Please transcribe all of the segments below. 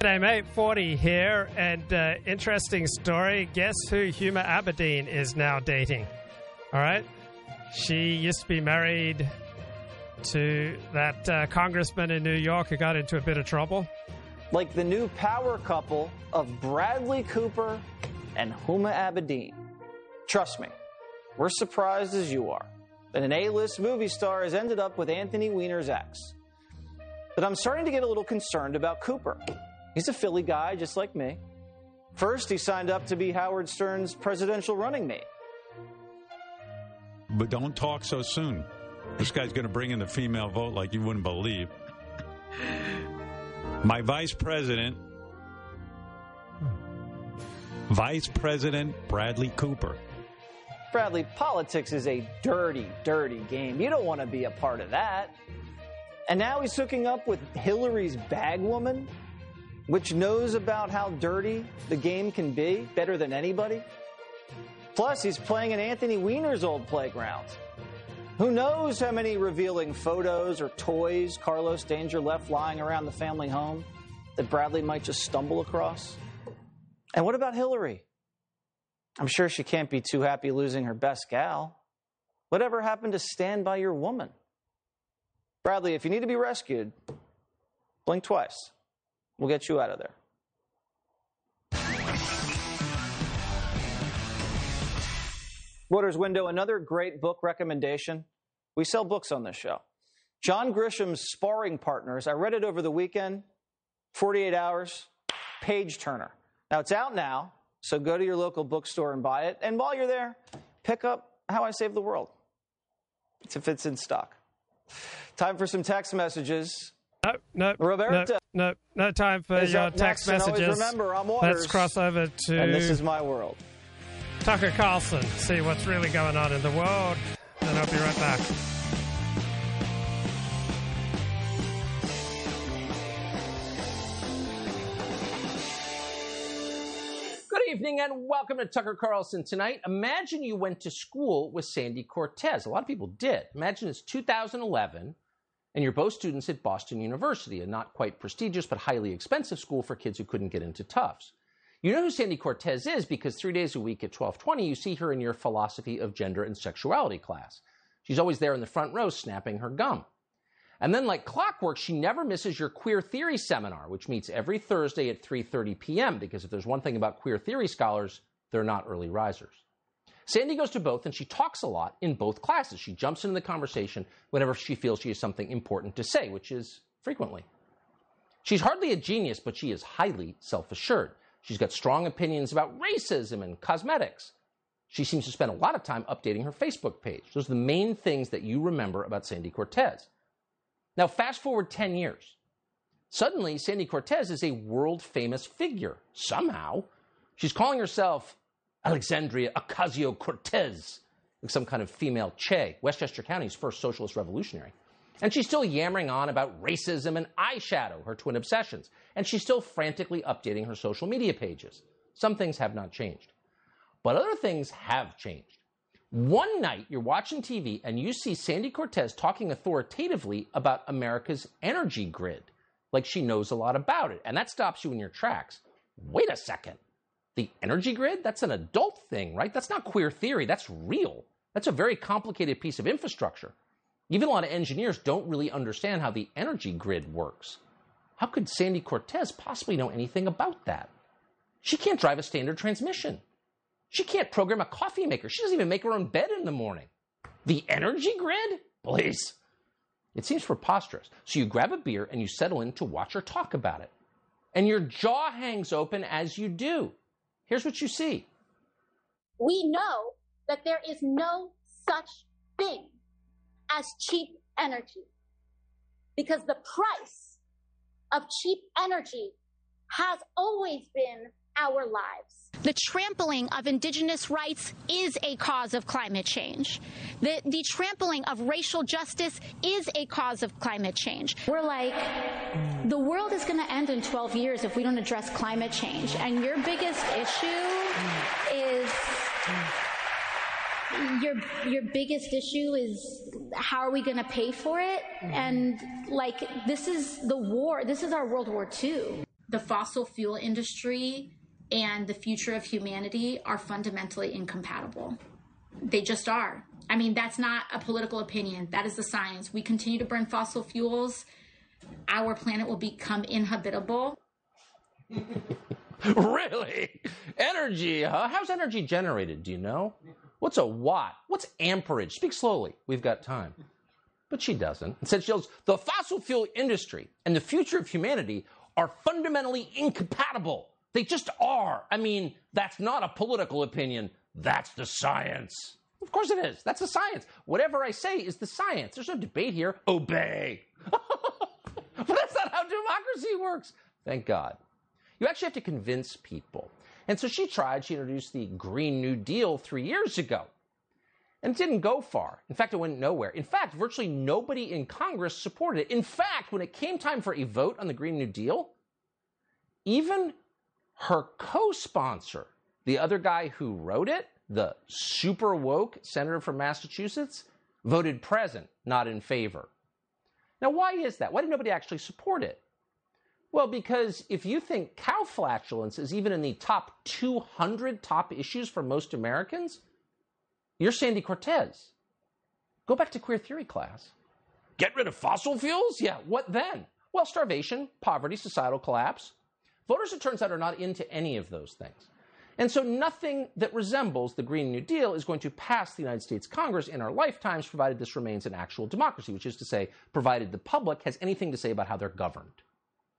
G'day mate, 40 here, and interesting story. Guess who Huma Abedin is now dating? All right? She used to be married to that congressman in New York who got into a bit of trouble. Like the new power couple of Bradley Cooper and Huma Abedin. Trust me, we're surprised as you are that an A-list movie star has ended up with Anthony Weiner's ex. But I'm starting to get a little concerned about Cooper. He's a Philly guy just like me. First, he signed up to be Howard Stern's presidential running mate. But don't talk so soon. This guy's going to bring in the female vote like you wouldn't believe. My Vice President Bradley Cooper. Bradley, politics is a dirty, dirty game. You don't want to be a part of that. And now he's hooking up with Hillary's bag woman, which knows about how dirty the game can be better than anybody. Plus, he's playing in Anthony Weiner's old playground. Who knows how many revealing photos or toys Carlos Danger left lying around the family home that Bradley might just stumble across? And what about Hillary? I'm sure she can't be too happy losing her best gal. Whatever happened to stand by your woman? Bradley, if you need to be rescued, blink twice. We'll get you out of there. Reuters Window, another great book recommendation. We sell books on this show. John Grisham's Sparring Partners. I read it over the weekend, 48 hours, page turner. Now, it's out now, so go to your local bookstore and buy it. And while you're there, pick up How I Saved the World. It's if it's in stock. Time for some text messages. Roberta. No time for your text messages. Remember, I'm Reuters. Let's cross over to... And this is my world. Tucker Carlson, see what's really going on in the world, and I'll be right back. Good evening and welcome to Tucker Carlson Tonight. Imagine you went to school with Sandy Cortez. A lot of people did. Imagine it's 2011 and you're both students at Boston University, a not quite prestigious but highly expensive school for kids who couldn't get into Tufts. You know who Sandy Cortez is because 3 days a week at 12:20, you see her in your philosophy of gender and sexuality class. She's always there in the front row snapping her gum. And then like clockwork, she never misses your queer theory seminar, which meets every Thursday at 3:30 p.m. because if there's one thing about queer theory scholars, they're not early risers. Sandy goes to both and she talks a lot in both classes. She jumps into the conversation whenever she feels she has something important to say, which is frequently. She's hardly a genius, but she is highly self-assured. She's got strong opinions about racism and cosmetics. She seems to spend a lot of time updating her Facebook page. Those are the main things that you remember about Sandy Cortez. Now, fast forward 10 years. Suddenly, Sandy Cortez is a world-famous figure, somehow. She's calling herself Alexandria Ocasio-Cortez, like some kind of female Che, Westchester County's first socialist revolutionary. And she's still yammering on about racism and eyeshadow, her twin obsessions. And she's still frantically updating her social media pages. Some things have not changed. But other things have changed. One night, you're watching TV and you see Sandy Cortez talking authoritatively about America's energy grid. Like she knows a lot about it. And that stops you in your tracks. Wait a second. The energy grid? That's an adult thing, right? That's not queer theory. That's real. That's a very complicated piece of infrastructure. Even a lot of engineers don't really understand how the energy grid works. How could Sandy Cortez possibly know anything about that? She can't drive a standard transmission. She can't program a coffee maker. She doesn't even make her own bed in the morning. The energy grid? Please. It seems preposterous. So you grab a beer and you settle in to watch her talk about it. And your jaw hangs open as you do. Here's what you see. We know that there is no such thing as cheap energy, because the price of cheap energy has always been our lives. The trampling of indigenous rights is a cause of climate change. The trampling of racial justice is a cause of climate change. We're like, the world is going to end in 12 years if we don't address climate change. And your biggest issue is... Your biggest issue is how are we going to pay for it? And like, this is the war. This is our World War II. the fossil fuel industry and the future of humanity are fundamentally incompatible. They just are. I mean, that's not a political opinion. That is the science. We continue to burn fossil fuels, our planet will become inhabitable. Really? Energy, huh? How's energy generated? Do you know? What's a watt? What's amperage? Speak slowly. We've got time. But she doesn't. Instead, she yells, the fossil fuel industry and the future of humanity are fundamentally incompatible. They just are. I mean, that's not a political opinion. That's the science. Of course it is. That's the science. Whatever I say is the science. There's no debate here. Obey. But that's not how democracy works. Thank God. You actually have to convince people. And so she tried. She introduced the Green New Deal 3 years ago. And it didn't go far. In fact, it went nowhere. In fact, virtually nobody in Congress supported it. In fact, when it came time for a vote on the Green New Deal, even her co-sponsor, the other guy who wrote it, the super woke senator from Massachusetts, voted present, not in favor. Now, why is that? Why did nobody actually support it? Well, because if you think cow flatulence is even in the top 200 top issues for most Americans, you're Sandy Cortez. Go back to queer theory class. Get rid of fossil fuels? Yeah, what then? Well, starvation, poverty, societal collapse. Voters, it turns out, are not into any of those things. And so nothing that resembles the Green New Deal is going to pass the United States Congress in our lifetimes, provided this remains an actual democracy, which is to say, provided the public has anything to say about how they're governed.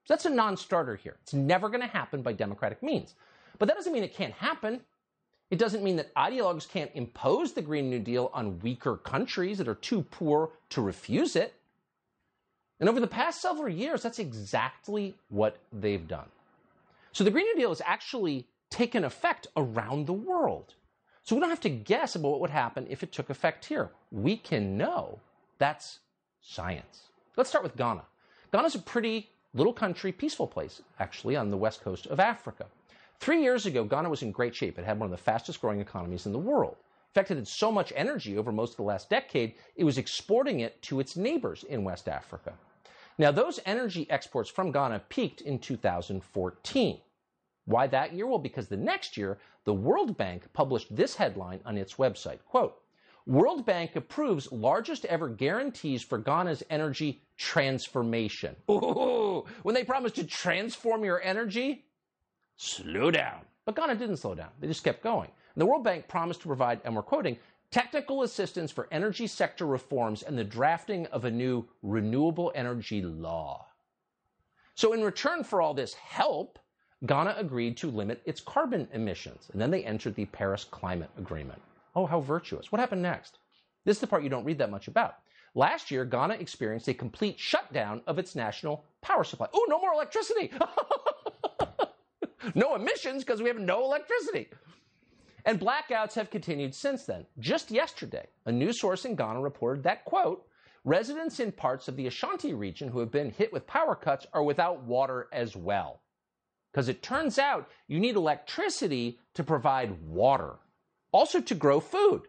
So that's a non-starter here. It's never going to happen by democratic means. But that doesn't mean it can't happen. It doesn't mean that ideologues can't impose the Green New Deal on weaker countries that are too poor to refuse it. And over the past several years, that's exactly what they've done. So the Green New Deal is actually taken effect around the world. So we don't have to guess about what would happen if it took effect here. We can know. That's science. Let's start with Ghana. Ghana's a pretty little country, peaceful place, actually, on the west coast of Africa. 3 years ago, Ghana was in great shape. It had one of the fastest growing economies in the world. In fact, it had so much energy over most of the last decade, it was exporting it to its neighbors in West Africa. Now, those energy exports from Ghana peaked in 2014. Why that year? Well, because the next year, the World Bank published this headline on its website, quote, World Bank approves largest ever guarantees for Ghana's energy transformation. Ooh, when they promised to transform your energy, slow down. But Ghana didn't slow down. They just kept going. And the World Bank promised to provide, and we're quoting, technical assistance for energy sector reforms and the drafting of a new renewable energy law. So in return for all this help, Ghana agreed to limit its carbon emissions, and then they entered the Paris Climate Agreement. Oh, how virtuous. What happened next? This is the part you don't read that much about. Last year, Ghana experienced a complete shutdown of its national power supply. Oh, no more electricity! No emissions because we have no electricity. And blackouts have continued since then. Just yesterday, a news source in Ghana reported that, quote, residents in parts of the Ashanti region who have been hit with power cuts are without water as well. Because it turns out you need electricity to provide water, also to grow food.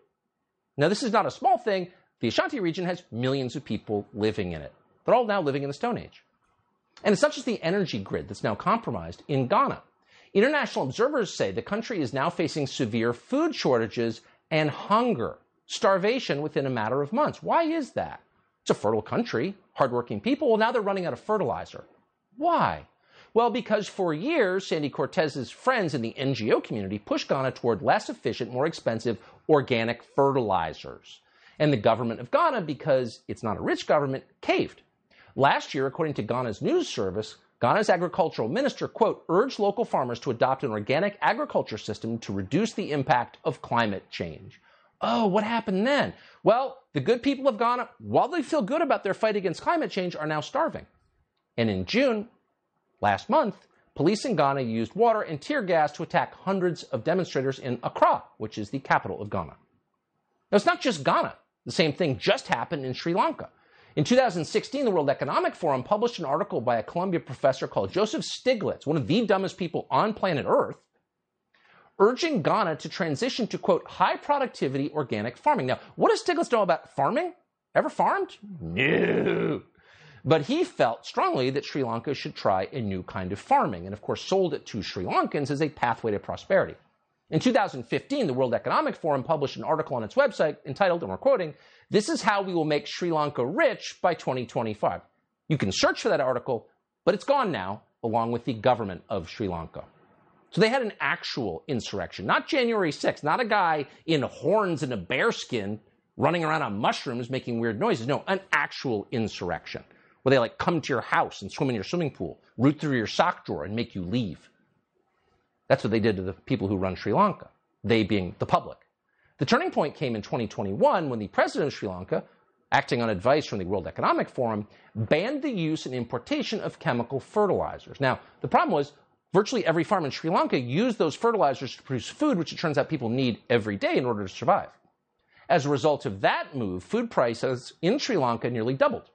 Now, this is not a small thing. The Ashanti region has millions of people living in it. They're all now living in the Stone Age. And it's not just the energy grid that's now compromised in Ghana. International observers say the country is now facing severe food shortages and hunger, starvation within a matter of months. Why is that? It's a fertile country, hardworking people. Well, now they're running out of fertilizer. Why? Well, because for years, Sandy Cortez's friends in the NGO community pushed Ghana toward less efficient, more expensive organic fertilizers. And the government of Ghana, because it's not a rich government, caved. Last year, according to Ghana's news service, Ghana's agricultural minister, quote, urged local farmers to adopt an organic agriculture system to reduce the impact of climate change. Oh, what happened then? Well, the good people of Ghana, while they feel good about their fight against climate change, are now starving. And in June, last month, police in Ghana used water and tear gas to attack hundreds of demonstrators in Accra, which is the capital of Ghana. Now, it's not just Ghana. The same thing just happened in Sri Lanka. In 2016, the World Economic Forum published an article by a Columbia professor called Joseph Stiglitz, one of the dumbest people on planet Earth, urging Ghana to transition to, quote, high-productivity organic farming. Now, what does Stiglitz know about farming? Ever farmed? No. But he felt strongly that Sri Lanka should try a new kind of farming and, of course, sold it to Sri Lankans as a pathway to prosperity. In 2015, the World Economic Forum published an article on its website entitled, and we're quoting, "This is how we will make Sri Lanka rich by 2025. You can search for that article, but it's gone now, along with the government of Sri Lanka. So they had an actual insurrection, not January 6th, not a guy in horns and a bearskin running around on mushrooms making weird noises. No, an actual insurrection where they like come to your house and swim in your swimming pool, root through your sock drawer and make you leave. That's what they did to the people who run Sri Lanka, they being the public. The turning point came in 2021 when the president of Sri Lanka, acting on advice from the World Economic Forum, banned the use and importation of chemical fertilizers. Now, the problem was virtually every farm in Sri Lanka used those fertilizers to produce food, which it turns out people need every day in order to survive. As a result of that move, food prices in Sri Lanka nearly doubled.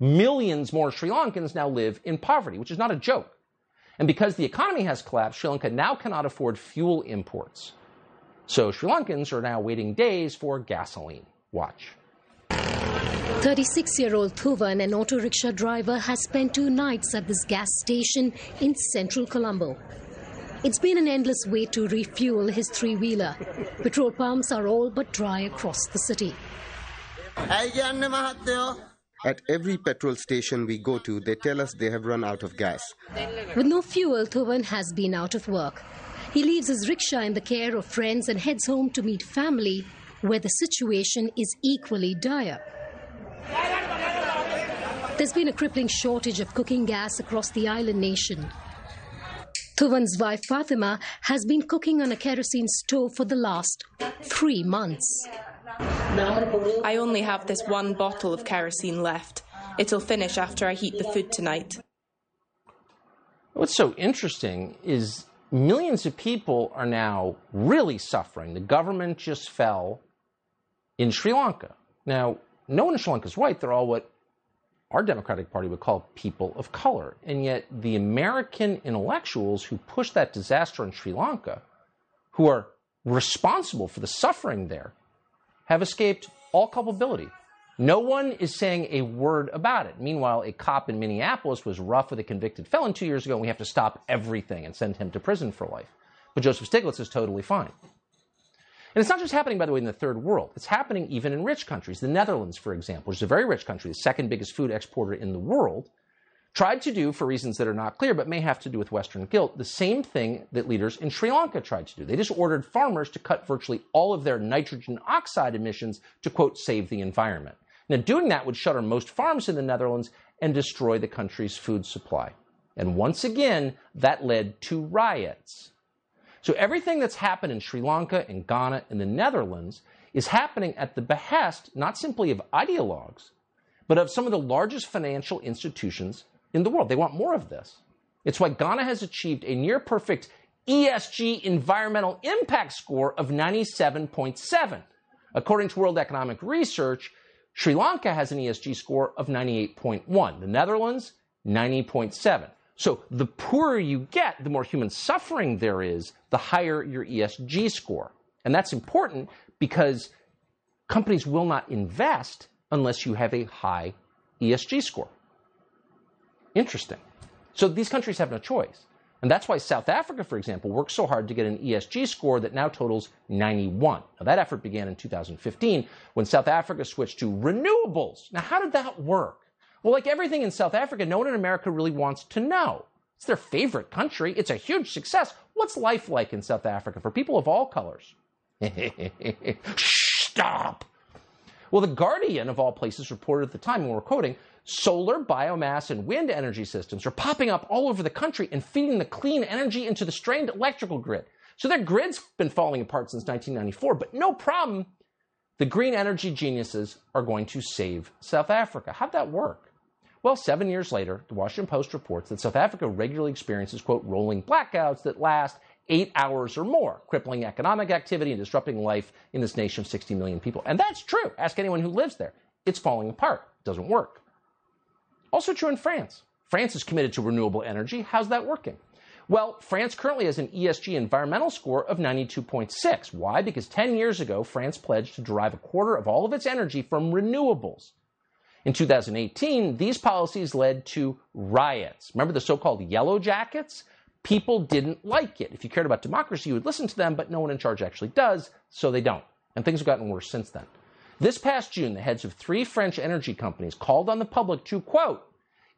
Millions more Sri Lankans now live in poverty, which is not a joke. And because the economy has collapsed, Sri Lanka now cannot afford fuel imports. So Sri Lankans are now waiting days for gasoline. Watch. 36-year-old Thivan, an auto rickshaw driver, has spent 2 nights at this gas station in central Colombo. It's been an endless wait to refuel his 3-wheeler. Petrol pumps are all but dry across the city. At every petrol station we go to, they tell us they have run out of gas. With no fuel, Thivan has been out of work. He leaves his rickshaw in the care of friends and heads home to meet family, where the situation is equally dire. There's been a crippling shortage of cooking gas across the island nation. Thuvan's wife Fatima has been cooking on a kerosene stove for the last 3 months. I only have this one bottle of kerosene left. It'll finish after I heat the food tonight. What's so interesting is millions of people are now really suffering. The government just fell in Sri Lanka. Now, no one in Sri Lanka is white. They're all what our Democratic Party would call people of color. And yet the American intellectuals who pushed that disaster in Sri Lanka, who are responsible for the suffering there, have escaped all culpability. No one is saying a word about it. Meanwhile, a cop in Minneapolis was rough with a convicted felon 2 years ago, and we have to stop everything and send him to prison for life. But Joseph Stiglitz is totally fine. And it's not just happening, by the way, in the third world. It's happening even in rich countries. The Netherlands, for example, which is a very rich country, the second biggest food exporter in the world, tried to do, for reasons that are not clear but may have to do with Western guilt, the same thing that leaders in Sri Lanka tried to do. They just ordered farmers to cut virtually all of their nitrogen oxide emissions to, quote, save the environment. Now, doing that would shutter most farms in the Netherlands and destroy the country's food supply. And once again, that led to riots. So everything that's happened in Sri Lanka, in Ghana, in the Netherlands is happening at the behest, not simply of ideologues, but of some of the largest financial institutions in the world. They want more of this. It's why Ghana has achieved a near-perfect ESG environmental impact score of 97.7. According to World Economic Research, Sri Lanka has an ESG score of 98.1. The Netherlands, 90.7. So the poorer you get, the more human suffering there is, the higher your ESG score. And that's important because companies will not invest unless you have a high ESG score. Interesting. So these countries have no choice. And that's why South Africa, for example, worked so hard to get an ESG score that now totals 91. Now, that effort began in 2015 when South Africa switched to renewables. Now, how did that work? Well, like everything in South Africa, no one in America really wants to know. It's their favorite country. It's a huge success. What's life like in South Africa for people of all colors? Stop! Well, The Guardian, of all places, reported at the time, and we're quoting, solar, biomass, and wind energy systems are popping up all over the country and feeding the clean energy into the strained electrical grid. So their grid's been falling apart since 1994, but no problem. The green energy geniuses are going to save South Africa. How'd that work? Well, 7 years later, the Washington Post reports that South Africa regularly experiences, quote, rolling blackouts that last 8 hours or more, crippling economic activity and disrupting life in this nation of 60 million people. And that's true. Ask anyone who lives there. It's falling apart. It doesn't work. Also true in France. France is committed to renewable energy. How's that working? Well, France currently has an ESG environmental score of 92.6. Why? Because 10 years ago, France pledged to derive a quarter of all of its energy from renewables. In 2018, these policies led to riots. Remember the so-called yellow jackets? People didn't like it. If you cared about democracy, you would listen to them, but no one in charge actually does, so they don't. And things have gotten worse since then. This past June, the heads of three French energy companies called on the public to, quote,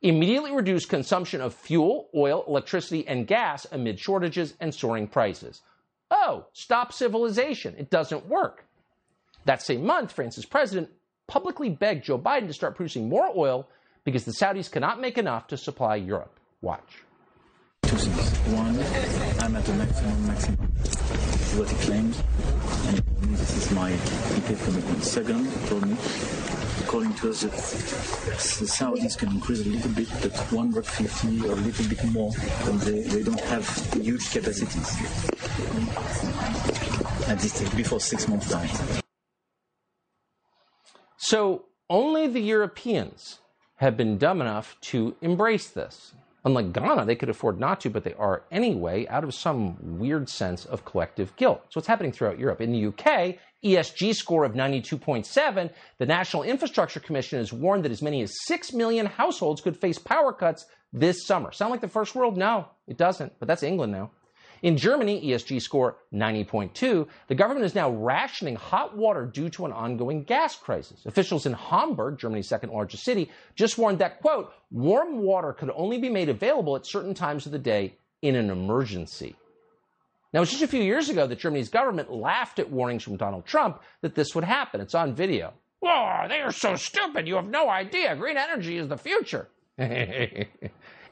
immediately reduce consumption of fuel, oil, electricity, and gas amid shortages and soaring prices. Oh, stop civilization. It doesn't work. That same month, France's president publicly begged Joe Biden to start producing more oil because the Saudis cannot make enough to supply Europe. Watch. 2 things. One, I'm at the maximum. What he claims, and he told me this is my detailed commitment. Second, he told me, according to us, that the Saudis can increase a little bit, but 150 or a little bit more, and they don't have huge capacities. At this stage, before 6 months' time. So only the Europeans have been dumb enough to embrace this. Unlike Ghana, they could afford not to, but they are anyway, out of some weird sense of collective guilt. So it's happening throughout Europe. In the UK, ESG score of 92.7, the National Infrastructure Commission has warned that as many as 6 million households could face power cuts this summer. Sound like the first world? No, it doesn't, but that's England now. In Germany, ESG score 90.2, the government is now rationing hot water due to an ongoing gas crisis. Officials in Hamburg, Germany's second largest city, just warned that, quote, warm water could only be made available at certain times of the day in an emergency. Now, it was just a few years ago that Germany's government laughed at warnings from Donald Trump that this would happen. It's on video. Oh, they are so stupid. You have no idea. Green energy is the future.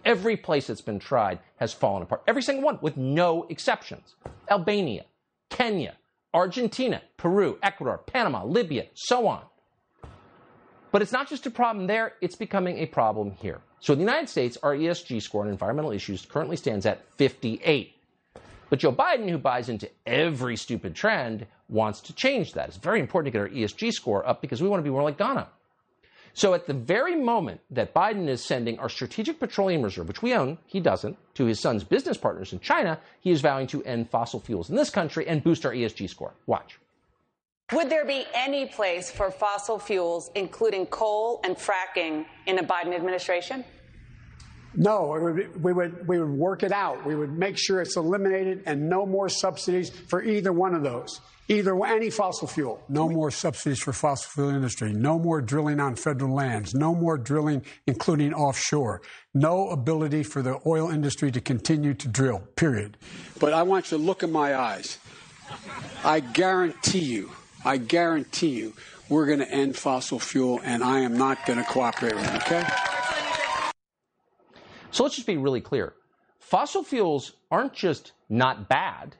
Every place that's been tried has fallen apart. Every single one, with no exceptions. Albania, Kenya, Argentina, Peru, Ecuador, Panama, Libya, so on. But it's not just a problem there, it's becoming a problem here. So in the United States, our ESG score on environmental issues currently stands at 58. But Joe Biden, who buys into every stupid trend, wants to change that. It's very important to get our ESG score up because we want to be more like Ghana. So at the very moment that Biden is sending our strategic petroleum reserve, which we own, he doesn't, to his son's business partners in China, he is vowing to end fossil fuels in this country and boost our ESG score. Watch. Would there be any place for fossil fuels, including coal and fracking, in a Biden administration? No, we would work it out. We would make sure it's eliminated and no more subsidies for either one of those. Any fossil fuel. No more subsidies for fossil fuel industry. No more drilling on federal lands. No more drilling, including offshore. No ability for the oil industry to continue to drill, period. But I want you to look in my eyes. I guarantee you, we're going to end fossil fuel, and I am not going to cooperate with it, okay? So let's just be really clear. Fossil fuels aren't just not bad.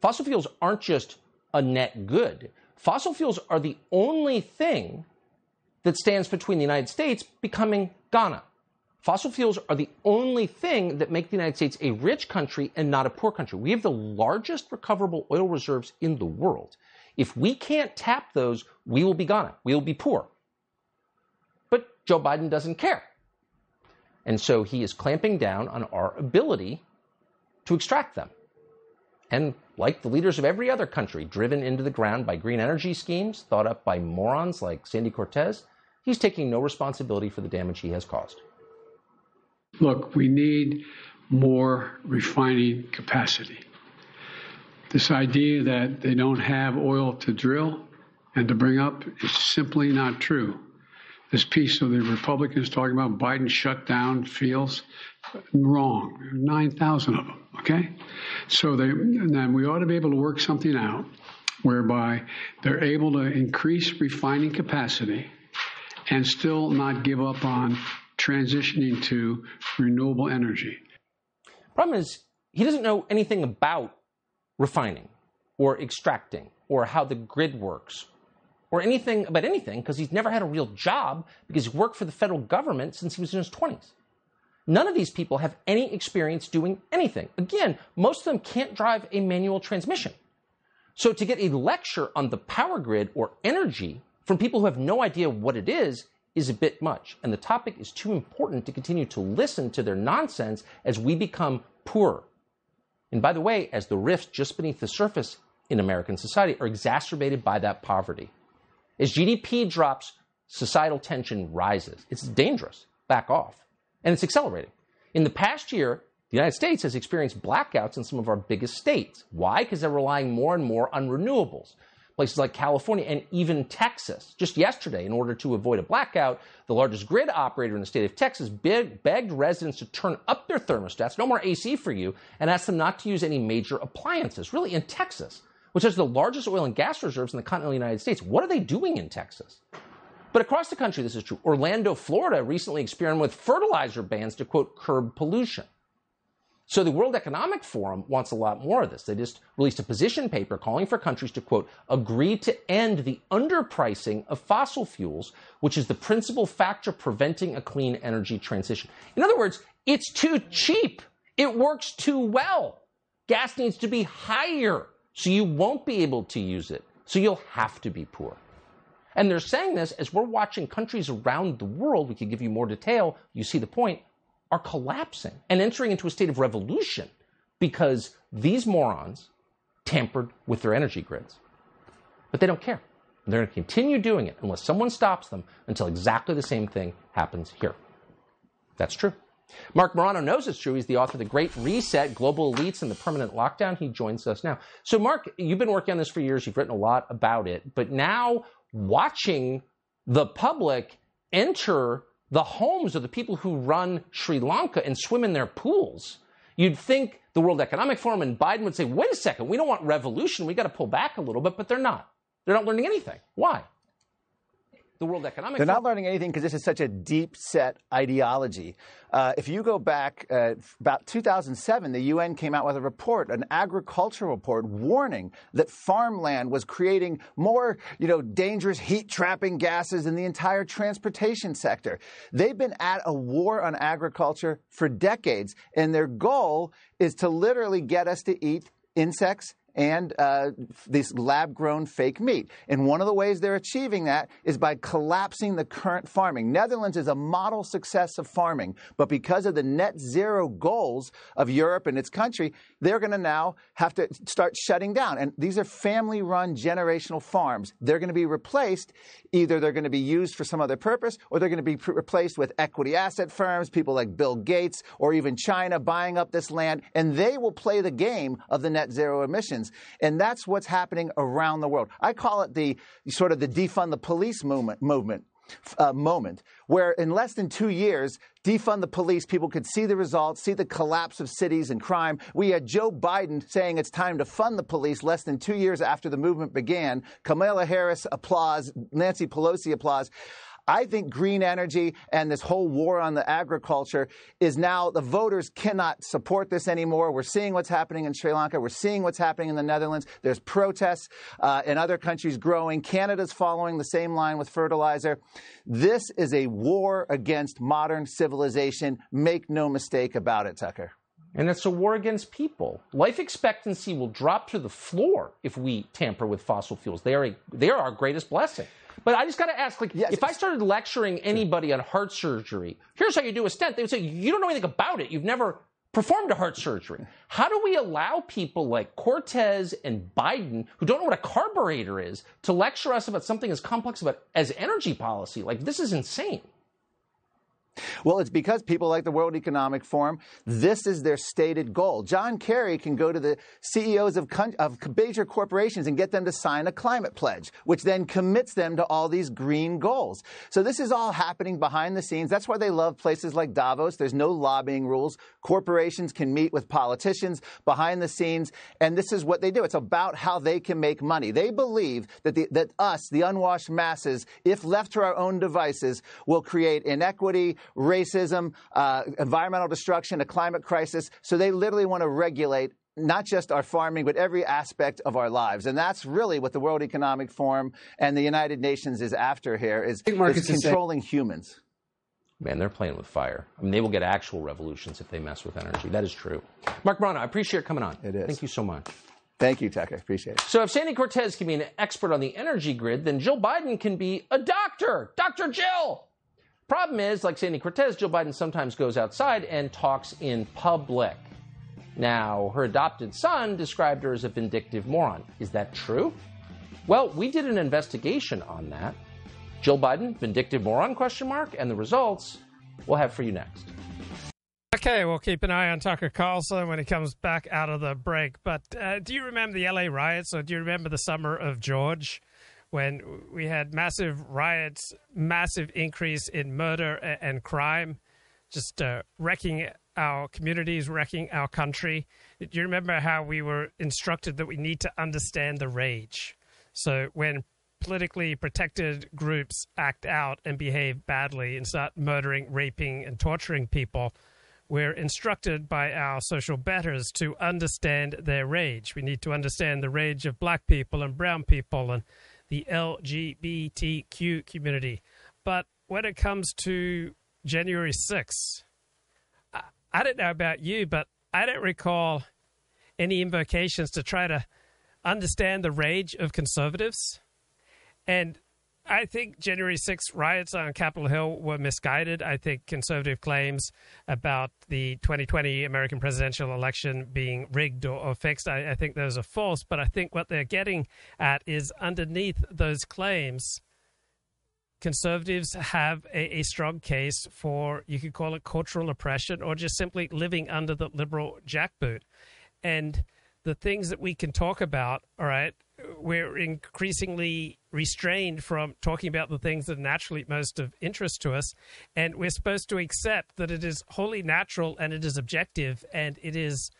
Fossil fuels aren't just a net good. Fossil fuels are the only thing that stands between the United States becoming Ghana. Fossil fuels are the only thing that make the United States a rich country and not a poor country. We have the largest recoverable oil reserves in the world. If we can't tap those, we will be Ghana. We will be poor. But Joe Biden doesn't care. And so he is clamping down on our ability to extract them. And like the leaders of every other country, driven into the ground by green energy schemes thought up by morons like Sandy Cortez, he's taking no responsibility for the damage he has caused. Look, we need more refining capacity. This idea that they don't have oil to drill and to bring up is simply not true. This piece of the Republicans talking about Biden shut down fields, wrong. 9,000 of them, okay? So then we ought to be able to work something out whereby they're able to increase refining capacity and still not give up on transitioning to renewable energy. Problem is, he doesn't know anything about refining or extracting or how the grid works or anything about anything, because he's never had a real job, because he worked for the federal government since he was in his 20s. None of these people have any experience doing anything. Again, most of them can't drive a manual transmission. So to get a lecture on the power grid or energy from people who have no idea what it is a bit much. And the topic is too important to continue to listen to their nonsense as we become poorer. And by the way, as the rifts just beneath the surface in American society are exacerbated by that poverty. As GDP drops societal tension rises. It's dangerous. Back off. And it's accelerating. In the past year, the United States has experienced blackouts in some of our biggest states. Why? Because they're relying more and more on renewables. Places like California and even Texas. Just yesterday, in order to avoid a blackout, the largest grid operator in the state of Texas begged residents to turn up their thermostats, no more AC for you, and asked them not to use any major appliances, really in Texas, which has the largest oil and gas reserves in the continental United States. What are they doing in Texas? But across the country, this is true. Orlando, Florida recently experimented with fertilizer bans to, quote, curb pollution. So the World Economic Forum wants a lot more of this. They just released a position paper calling for countries to, quote, agree to end the underpricing of fossil fuels, which is the principal factor preventing a clean energy transition. In other words, it's too cheap. It works too well. Gas needs to be higher, so you won't be able to use it. So you'll have to be poor. And they're saying this as we're watching countries around the world, we could give you more detail, you see the point, are collapsing and entering into a state of revolution because these morons tampered with their energy grids. But they don't care. They're going to continue doing it unless someone stops them until exactly the same thing happens here. That's true. Marc Morano knows it's true. He's the author of The Great Reset, Global Elites and the Permanent Lockdown. He joins us now. So, Mark, you've been working on this for years. You've written a lot about it. But now watching the public enter the homes of the people who run Sri Lanka and swim in their pools, you'd think the World Economic Forum and Biden would say, wait a second, we don't want revolution. We got to pull back a little bit, but they're not. They're not learning anything. Why? The World Economic Forum. They're not learning anything because this is such a deep-set ideology. If you go back about 2007, the UN came out with a report, an agricultural report, warning that farmland was creating more, dangerous heat-trapping gases in the entire transportation sector. They've been at a war on agriculture for decades, and their goal is to literally get us to eat insects and this lab-grown fake meat. And one of the ways they're achieving that is by collapsing the current farming. Netherlands is a model success of farming, but because of the net zero goals of Europe and its country, they're going to now have to start shutting down. And these are family-run generational farms. They're going to be replaced. Either they're going to be used for some other purpose, or they're going to be replaced with equity asset firms, people like Bill Gates, or even China buying up this land, and they will play the game of the net zero emissions. And that's what's happening around the world. I call it the sort of the defund the police moment, where in less than 2 years, defund the police, people could see the results, see the collapse of cities and crime. We had Joe Biden saying it's time to fund the police less than 2 years after the movement began. Kamala Harris applause, Nancy Pelosi applause. I think green energy and this whole war on the agriculture is now the voters cannot support this anymore. We're seeing what's happening in Sri Lanka. We're seeing what's happening in the Netherlands. There's protests in other countries growing. Canada's following the same line with fertilizer. This is a war against modern civilization. Make no mistake about it, Tucker. And it's a war against people. Life expectancy will drop to the floor if we tamper with fossil fuels. They are our greatest blessing. But I just got to ask, yes. If I started lecturing anybody on heart surgery, here's how you do a stent, they would say, you don't know anything about it. You've never performed a heart surgery. How do we allow people like Cortez and Biden, who don't know what a carburetor is, to lecture us about something as complex as energy policy? This is insane. Well, it's because people like the World Economic Forum, this is their stated goal. John Kerry can go to the CEOs of major corporations and get them to sign a climate pledge, which then commits them to all these green goals. So this is all happening behind the scenes. That's why they love places like Davos. There's no lobbying rules. Corporations can meet with politicians behind the scenes, and this is what they do. It's about how they can make money. They believe that us, the unwashed masses, if left to our own devices, will create inequity, racism, environmental destruction, a climate crisis. So they literally want to regulate not just our farming, but every aspect of our lives. And that's really what the World Economic Forum and the United Nations is after here, is controlling humans. Man, they're playing with fire. They will get actual revolutions if they mess with energy. That is true. Marc Morano, I appreciate it coming on. It is. Thank you so much. Thank you, Tucker. Appreciate it. So if Sandy Cortez can be an expert on the energy grid, then Jill Biden can be a doctor. Dr. Jill! Problem is, like Sandy Cortez, Jill Biden sometimes goes outside and talks in public. Now, her adopted son described her as a vindictive moron. Is that true? Well, we did an investigation on that. Jill Biden, vindictive moron, and the results we'll have for you next. Okay, we'll keep an eye on Tucker Carlson when he comes back out of the break. But do you remember the LA riots, or do you remember the summer of George, when we had massive riots, massive increase in murder and crime, just wrecking our communities, wrecking our country? Do you remember how we were instructed that we need to understand the rage? So when politically protected groups act out and behave badly and start murdering, raping, and torturing people, we're instructed by our social betters to understand their rage. We need to understand the rage of black people and brown people and the LGBTQ community. But when it comes to January 6th, I don't know about you, but I don't recall any invocations to try to understand the rage of conservatives. And I think January 6th riots on Capitol Hill were misguided. I think conservative claims about the 2020 American presidential election being rigged or fixed, I think those are false. But I think what they're getting at is, underneath those claims, conservatives have a strong case for, you could call it cultural oppression, or just simply living under the liberal jackboot. And the things that we can talk about, all right, we're increasingly restrained from talking about the things that are naturally most of interest to us. And we're supposed to accept that it is wholly natural and it is objective and it is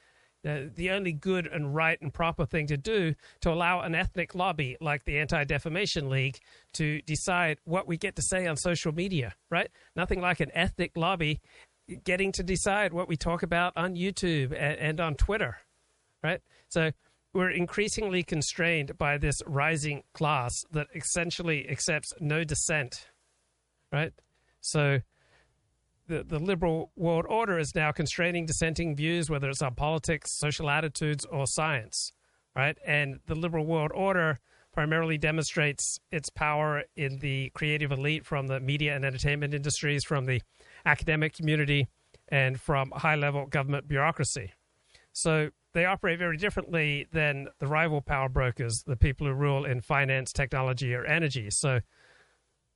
the only good and right and proper thing to do, to allow an ethnic lobby like the Anti-Defamation League to decide what we get to say on social media, right? Nothing like an ethnic lobby getting to decide what we talk about on YouTube and on Twitter, right? So we're increasingly constrained by this rising class that essentially accepts no dissent, right? So the liberal world order is now constraining dissenting views, whether it's on politics, social attitudes, or science, right? And the liberal world order primarily demonstrates its power in the creative elite, from the media and entertainment industries, from the academic community, and from high-level government bureaucracy. So they operate very differently than the rival power brokers, the people who rule in finance, technology, or energy. So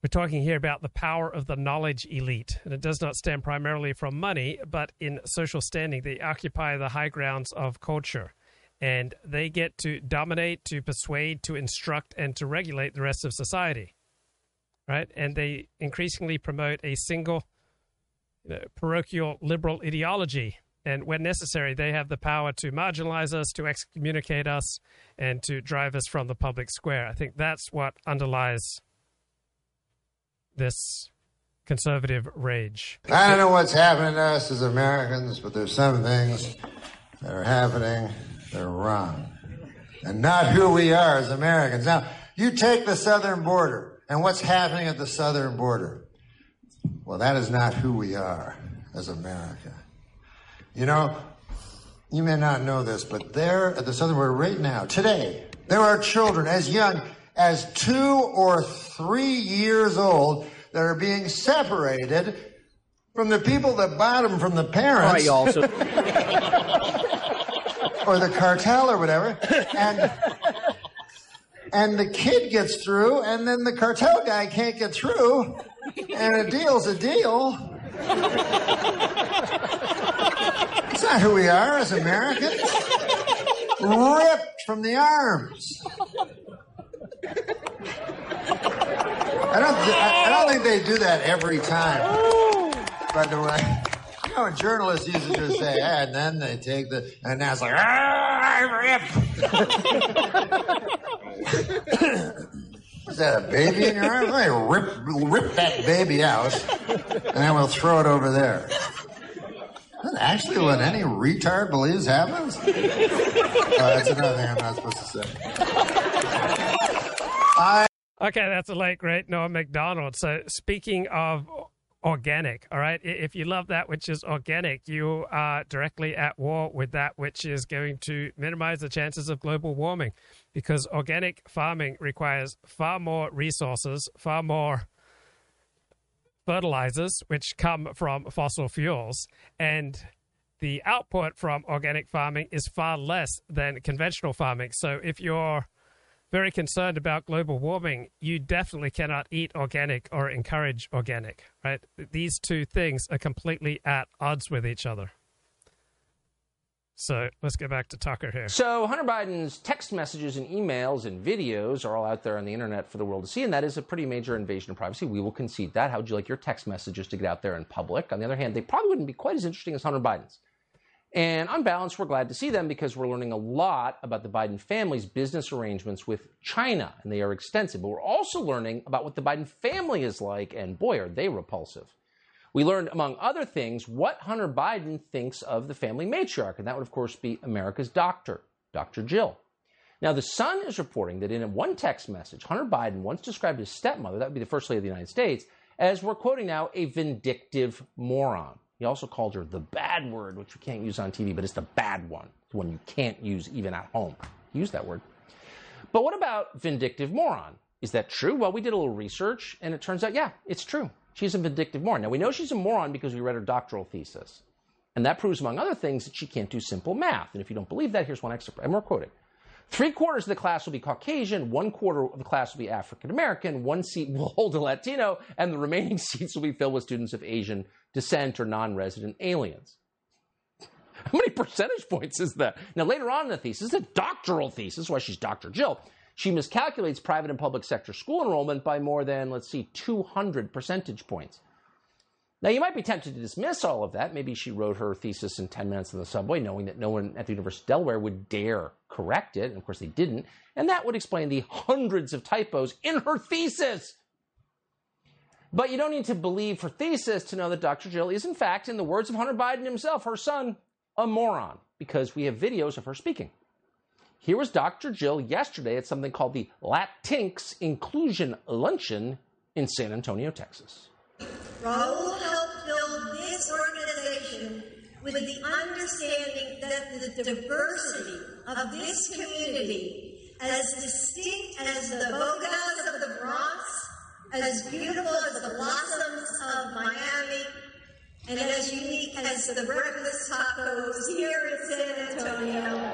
we're talking here about the power of the knowledge elite, and it does not stem primarily from money, but in social standing. They occupy the high grounds of culture, and they get to dominate, to persuade, to instruct, and to regulate the rest of society, right? And they increasingly promote a single parochial liberal ideology. And when necessary, they have the power to marginalize us, to excommunicate us, and to drive us from the public square. I think that's what underlies this conservative rage. I don't know what's happening to us as Americans, but there's some things that are happening that are wrong, and not who we are as Americans. Now, you take the southern border and what's happening at the southern border. Well, that is not who we are as America. You know, you may not know this, but there at the southern border right now, today, there are children as young as 2 or 3 years old that are being separated from the people that bought them from the parents. All right, y'all. Or the cartel or whatever. And the kid gets through, and then the cartel guy can't get through, and a deal's a deal. It's not who we are as Americans. Ripped from the arms. I don't think they do that every time. By the way, you know, journalists used to just say, yeah, and then they take the, and now it's like, I ripped. Is that a baby in your arm? Rip that baby out, and then we'll throw it over there. Isn't that actually what any retard believes happens? That's another thing I'm not supposed to say. Okay, that's the late, great Noah McDonald. So speaking of organic, all right, if you love that which is organic, you are directly at war with that which is going to minimize the chances of global warming, because organic farming requires far more resources, far more fertilizers, which come from fossil fuels, and the output from organic farming is far less than conventional farming. So if you're very concerned about global warming, you definitely cannot eat organic or encourage organic, right? These two things are completely at odds with each other. So let's get back to Tucker here. So Hunter Biden's text messages and emails and videos are all out there on the internet for the world to see, and that is a pretty major invasion of privacy. We will concede that. How would you like your text messages to get out there in public? On the other hand, they probably wouldn't be quite as interesting as Hunter Biden's. And on balance, we're glad to see them because we're learning a lot about the Biden family's business arrangements with China, and they are extensive. But we're also learning about what the Biden family is like, and boy, are they repulsive. We learned, among other things, what Hunter Biden thinks of the family matriarch, and that would, of course, be America's doctor, Dr. Jill. Now, The Sun is reporting that in one text message, Hunter Biden once described his stepmother, that would be the First Lady of the United States, as we're quoting now, a vindictive moron. He also called her the bad word, which you can't use on TV, but it's the bad one, the one you can't use even at home. Use that word. But what about vindictive moron? Is that true? Well, we did a little research, and it turns out, yeah, it's true. She's a vindictive moron. Now, we know she's a moron because we read her doctoral thesis. And that proves, among other things, that she can't do simple math. And if you don't believe that, here's one excerpt. And we're quoting. 3/4 of the class will be Caucasian, 1/4 of the class will be African-American, 1 seat will hold a Latino, and the remaining seats will be filled with students of Asian descent or non-resident aliens. How many percentage points is that? Now, later on in the thesis, the doctoral thesis, why she's Dr. Jill, she miscalculates private and public sector school enrollment by more than, 200 percentage points. Now, you might be tempted to dismiss all of that. Maybe she wrote her thesis in 10 minutes on the subway, knowing that no one at the University of Delaware would dare correct it. And, of course, they didn't. And that would explain the hundreds of typos in her thesis. But you don't need to believe her thesis to know that Dr. Jill is, in fact, in the words of Hunter Biden himself, her son, a moron, because we have videos of her speaking. Here was Dr. Jill yesterday at something called the Latinx Inclusion Luncheon in San Antonio, Texas. Raul helped build this organization with the understanding that the diversity of this community, as distinct as the bodegas of the Bronx, as beautiful as the blossoms of Miami, and as unique as the breakfast tacos here in San Antonio,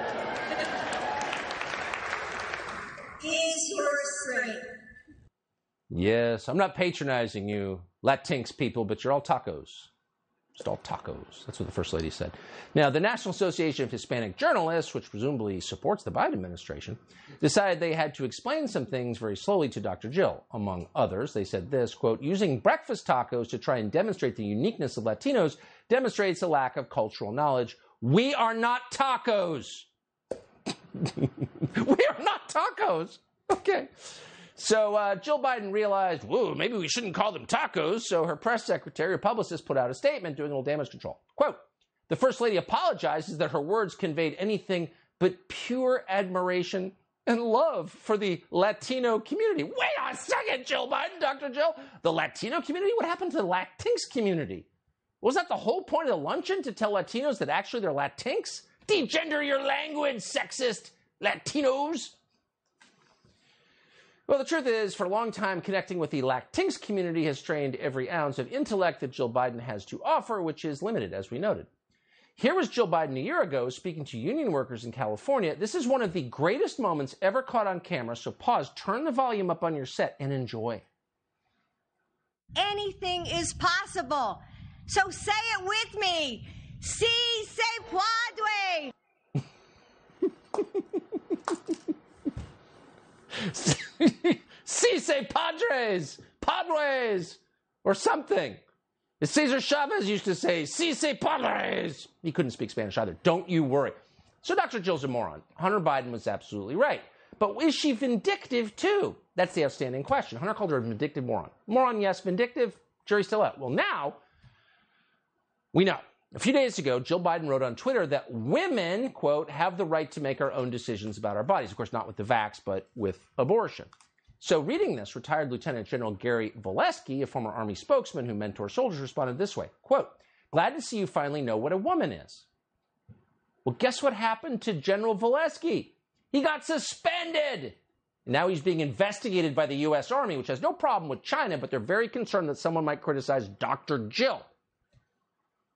is your strength. Yes, I'm not patronizing you, Latinx people, but you're all tacos. Just all tacos. That's what the First Lady said. Now, the National Association of Hispanic Journalists, which presumably supports the Biden administration, decided they had to explain some things very slowly to Dr. Jill. Among others, they said this, quote, using breakfast tacos to try and demonstrate the uniqueness of Latinos demonstrates a lack of cultural knowledge. We are not tacos. We are not tacos. Okay. So Jill Biden realized, whoa, maybe we shouldn't call them tacos. So her press secretary or publicist put out a statement doing a little damage control. Quote, the First Lady apologizes that her words conveyed anything but pure admiration and love for the Latino community. Wait a second, Jill Biden, Dr. Jill. The Latino community? What happened to the Latinx community? Was that the whole point of the luncheon, to tell Latinos that actually they're Latinx? Degender your language, sexist Latinos. Well, the truth is, for a long time, connecting with the Latinx community has drained every ounce of intellect that Jill Biden has to offer, which is limited, as we noted. Here was Jill Biden a year ago speaking to union workers in California. This is one of the greatest moments ever caught on camera, so pause, turn the volume up on your set, and enjoy. Anything is possible, so say it with me. Si se puede. Si se padres. Padres. Or something. As Cesar Chavez used to say, si se padres. He couldn't speak Spanish either. Don't you worry. So Dr. Jill's a moron. Hunter Biden was absolutely right. But is she vindictive too? That's the outstanding question. Hunter called her a vindictive moron. Moron, yes. Vindictive, jury's still out. Well, now we know. A few days ago, Jill Biden wrote on Twitter that women, quote, have the right to make our own decisions about our bodies. Of course, not with the vax, but with abortion. So reading this, retired Lieutenant General Gary Valesky, a former Army spokesman who mentors soldiers, responded this way, quote, glad to see you finally know what a woman is. Well, guess what happened to General Valesky? He got suspended. And now he's being investigated by the U.S. Army, which has no problem with China, but they're very concerned that someone might criticize Dr. Jill.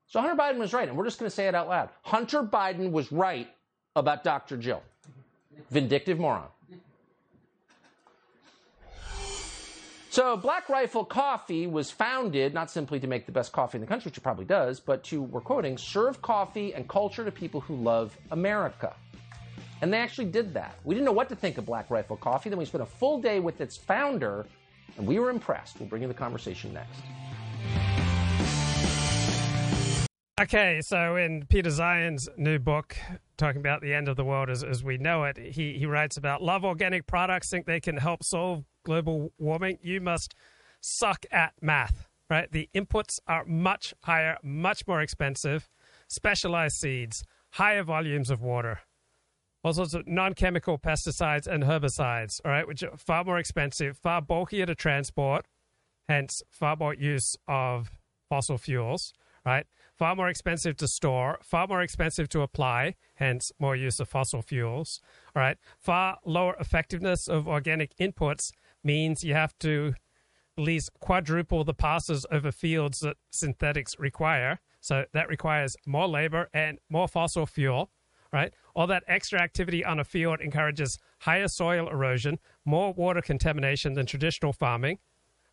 So Hunter Biden was right, and we're just going to say it out loud. Hunter Biden was right about Dr. Jill. Vindictive moron. So Black Rifle Coffee was founded not simply to make the best coffee in the country, which it probably does, but to, we're quoting, serve coffee and culture to people who love America. And they actually did that. We didn't know what to think of Black Rifle Coffee. Then we spent a full day with its founder, and we were impressed. We'll bring you the conversation next. Okay, so in Peter Zion's new book, talking about the end of the world as we know it, he writes about love organic products, think they can help solve global warming. You must suck at math, right? The inputs are much higher, much more expensive, specialized seeds, higher volumes of water, all sorts of non-chemical pesticides and herbicides, all right, which are far more expensive, far bulkier to transport, hence far more use of fossil fuels, right? Far more expensive to store, far more expensive to apply, hence more use of fossil fuels, all right? Far lower effectiveness of organic inputs means you have to at least quadruple the passes over fields that synthetics require. So that requires more labor and more fossil fuel, right? All that extra activity on a field encourages higher soil erosion, more water contamination than traditional farming,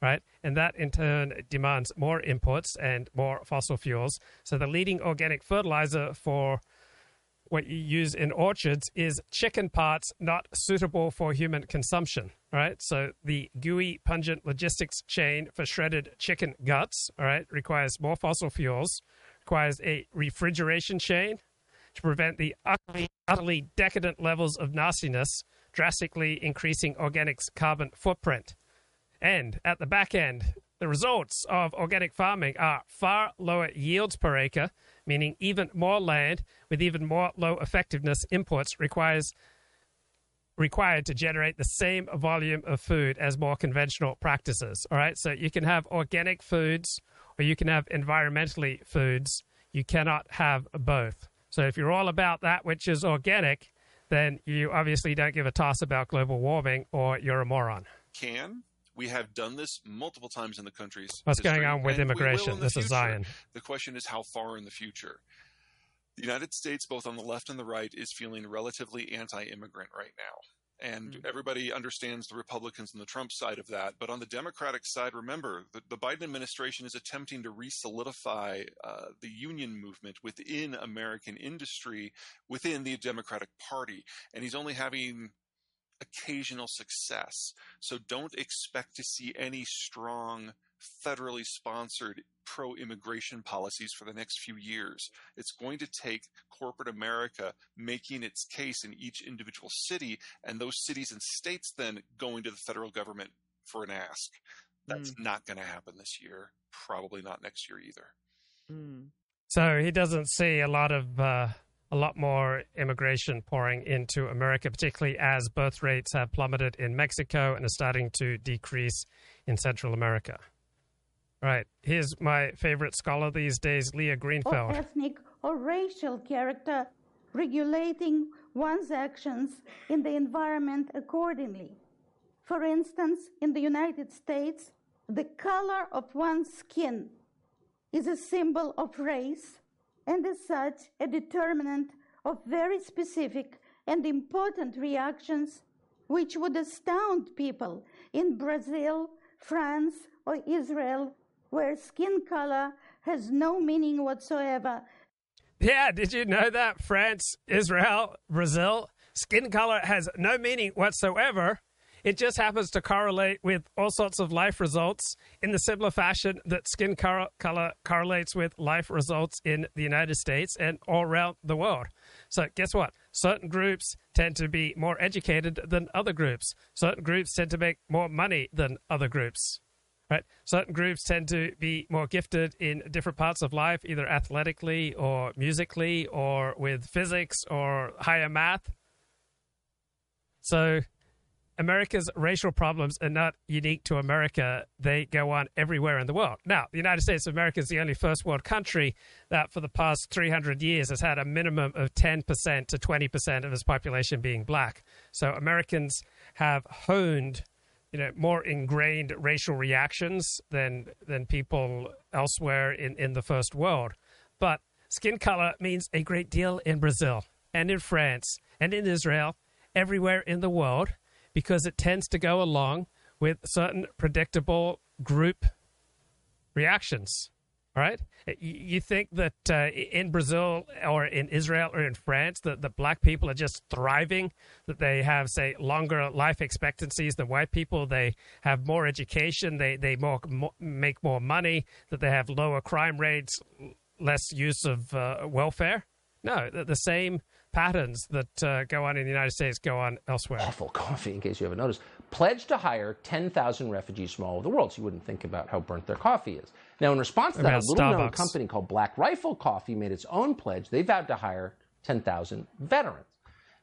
right? And that in turn demands more inputs and more fossil fuels. So the leading organic fertilizer for what you use in orchards is chicken parts not suitable for human consumption, right? So the gooey, pungent logistics chain for shredded chicken guts, all right, requires more fossil fuels, requires a refrigeration chain to prevent the utterly decadent levels of nastiness, drastically increasing organics' carbon footprint. And at the back end, the results of organic farming are far lower yields per acre, meaning even more land with even more low effectiveness inputs required to generate the same volume of food as more conventional practices. All right, so you can have organic foods or you can have environmentally foods. You cannot have both. So if you're all about that which is organic, then you obviously don't give a toss about global warming or you're a moron. We have done this multiple times in the countries. What's going on with immigration? This is Zion. The question is how far in the future. The United States, both on the left and the right, is feeling relatively anti-immigrant right now. And everybody understands the Republicans and the Trump side of that. But on the Democratic side, remember, the Biden administration is attempting to re-solidify the union movement within American industry, within the Democratic Party. And he's only having occasional success. So don't expect to see any strong federally sponsored pro-immigration policies for the next few years. It's going to take corporate America making its case in each individual city and those cities and states then going to the federal government for an ask. That's not going to happen this year. Probably not next year either. So he doesn't see a lot more immigration pouring into America, particularly as birth rates have plummeted in Mexico and are starting to decrease in Central America. All right, here's my favorite scholar these days, Leah Greenfeld. Or ethnic or racial character, regulating one's actions in the environment accordingly. For instance, in the United States, the color of one's skin is a symbol of race, and as such, a determinant of very specific and important reactions which would astound people in Brazil, France, or Israel, where skin color has no meaning whatsoever. Yeah, did you know that? France, Israel, Brazil, skin color has no meaning whatsoever. It just happens to correlate with all sorts of life results in the similar fashion that skin color correlates with life results in the United States and all around the world. So guess what? Certain groups tend to be more educated than other groups. Certain groups tend to make more money than other groups. Right? Certain groups tend to be more gifted in different parts of life, either athletically or musically or with physics or higher math. So America's racial problems are not unique to America. They go on everywhere in the world. Now, the United States of America is the only first world country that for the past 300 years has had a minimum of 10% to 20% of its population being black. So Americans have honed, more ingrained racial reactions than people elsewhere in the first world. But skin color means a great deal in Brazil and in France and in Israel, everywhere in the world, because it tends to go along with certain predictable group reactions. All right. You think that in Brazil or in Israel or in France that the black people are just thriving, that they have, say, longer life expectancies than white people. They have more education. They make more money, that they have lower crime rates, less use of welfare. No, the same patterns that go on in the United States go on elsewhere. Awful coffee, in case you haven't noticed. Pledged to hire 10,000 refugees from all over the world, so you wouldn't think about how burnt their coffee is. Now, in response to that, a little-known company called Black Rifle Coffee made its own pledge. They vowed to hire 10,000 veterans.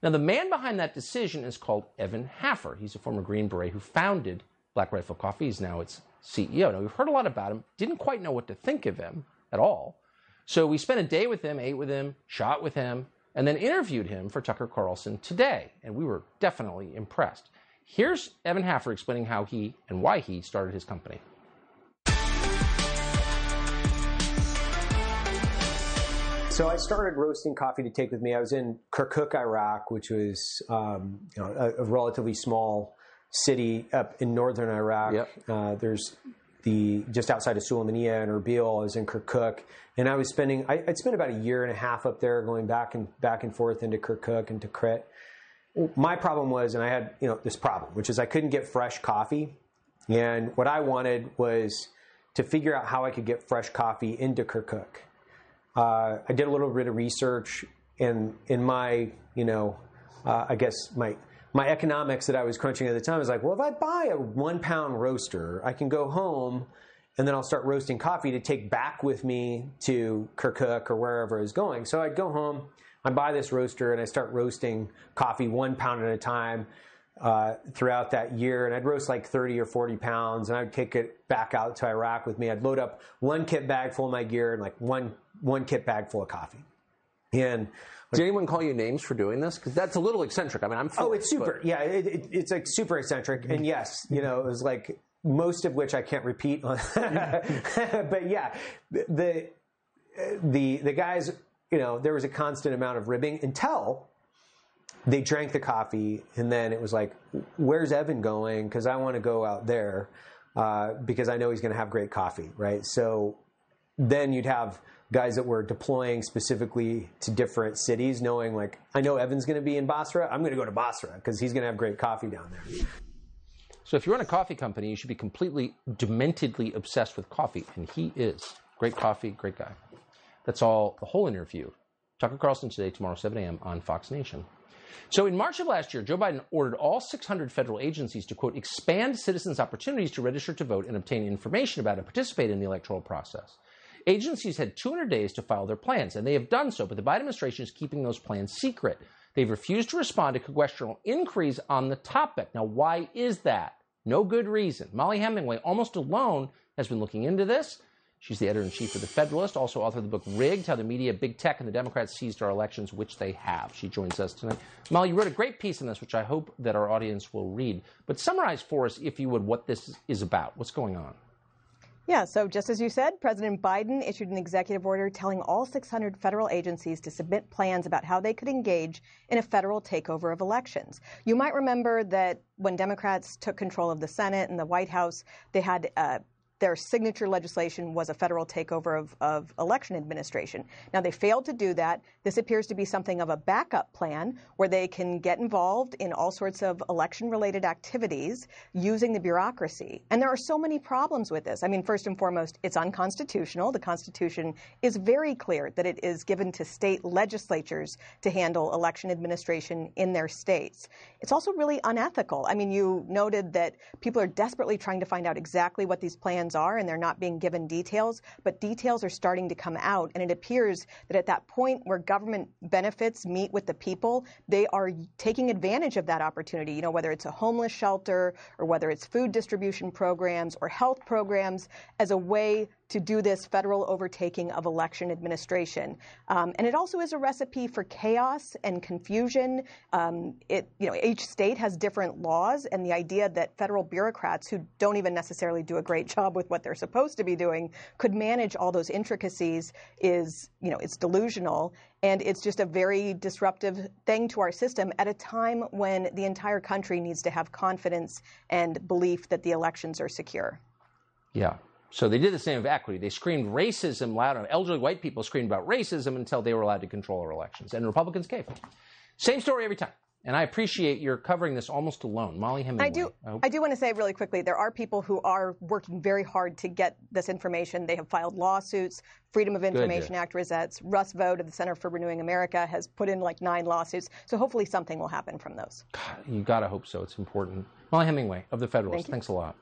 Now, the man behind that decision is called Evan Hafer. He's a former Green Beret who founded Black Rifle Coffee. He's now its CEO. Now, we've heard a lot about him. Didn't quite know what to think of him at all. So we spent a day with him, ate with him, shot with him, and then interviewed him for Tucker Carlson Today. And we were definitely impressed. Here's Evan Hafer explaining how he and why he started his company. So I started roasting coffee to take with me. I was in Kirkuk, Iraq, which was a relatively small city up in northern Iraq. Yep. There's just outside of Sulaymaniyah and Erbil. I was in Kirkuk, and I was spending. I'd spent about a year and a half up there, going back and forth into Kirkuk and to Tikrit. My problem was, and I had this problem, which is I couldn't get fresh coffee, and what I wanted was to figure out how I could get fresh coffee into Kirkuk. I did a little bit of research, and in my, I guess my economics that I was crunching at the time was like, well, if I buy a 1-pound roaster, I can go home, and then I'll start roasting coffee to take back with me to Kirkuk or wherever I was going. So I'd go home, I'd buy this roaster, and I start roasting coffee 1 pound at a time throughout that year, and I'd roast like 30 or 40 pounds, and I'd take it back out to Iraq with me. I'd load up one kit bag full of my gear and like one kit bag full of coffee. And did anyone call you names for doing this? Because that's a little eccentric. I mean, I'm full. Oh, it's super. But... yeah, it's like super eccentric. And yes, it was like most of which I can't repeat. But yeah, the guys, there was a constant amount of ribbing until they drank the coffee, and then it was like, where's Evan going? Because I want to go out there because I know he's going to have great coffee, right? So then you'd have guys that were deploying specifically to different cities, knowing like, I know Evan's going to be in Basra. I'm going to go to Basra because he's going to have great coffee down there. So if you run a coffee company, you should be completely dementedly obsessed with coffee. And he is. Great coffee, great guy. That's all, the whole interview. Tucker Carlson Today, tomorrow, 7 a.m. on Fox Nation. So in March of last year, Joe Biden ordered all 600 federal agencies to, quote, expand citizens' opportunities to register to vote and obtain information about and participate in the electoral process. Agencies had 200 days to file their plans, and they have done so, but the Biden administration is keeping those plans secret. They've refused to respond to congressional inquiries on the topic. Now, why is that? No good reason. Molly Hemingway, almost alone, has been looking into this. She's the editor-in-chief of The Federalist, also author of the book Rigged, How the Media, Big Tech, and the Democrats Seized Our Elections, which they have. She joins us tonight. Molly, you wrote a great piece on this, which I hope that our audience will read. But summarize for us, if you would, what this is about. What's going on? Yeah, so just as you said, President Biden issued an executive order telling all 600 federal agencies to submit plans about how they could engage in a federal takeover of elections. You might remember that when Democrats took control of the Senate and the White House, they had their signature legislation was a federal takeover of election administration. Now, they failed to do that. This appears to be something of a backup plan where they can get involved in all sorts of election-related activities using the bureaucracy. And there are so many problems with this. I mean, first and foremost, it's unconstitutional. The Constitution is very clear that it is given to state legislatures to handle election administration in their states. It's also really unethical. I mean, you noted that people are desperately trying to find out exactly what these plans are, and they're not being given details, but details are starting to come out, and it appears that at that point where government benefits meet with the people, they are taking advantage of that opportunity, whether it's a homeless shelter or whether it's food distribution programs or health programs as a way to do this federal overtaking of election administration. And it also is a recipe for chaos and confusion. Each state has different laws, and the idea that federal bureaucrats who don't even necessarily do a great job job with what they're supposed to be doing could manage all those intricacies is, you know, it's delusional. And it's just a very disruptive thing to our system at a time when the entire country needs to have confidence and belief that the elections are secure. Yeah. So they did the same with equity. They screamed racism loud enough. Elderly white people screamed about racism until they were allowed to control our elections. And Republicans gave them. Same story every time. And I appreciate your covering this almost alone. Molly Hemingway. I do want to say really quickly, there are people who are working very hard to get this information. They have filed lawsuits. Freedom of Information Act resets. Russ Vode of the Center for Renewing America has put in like 9 lawsuits. So hopefully something will happen from those. God, you got to hope so. It's important. Molly Hemingway of The Federalist. Thanks a lot.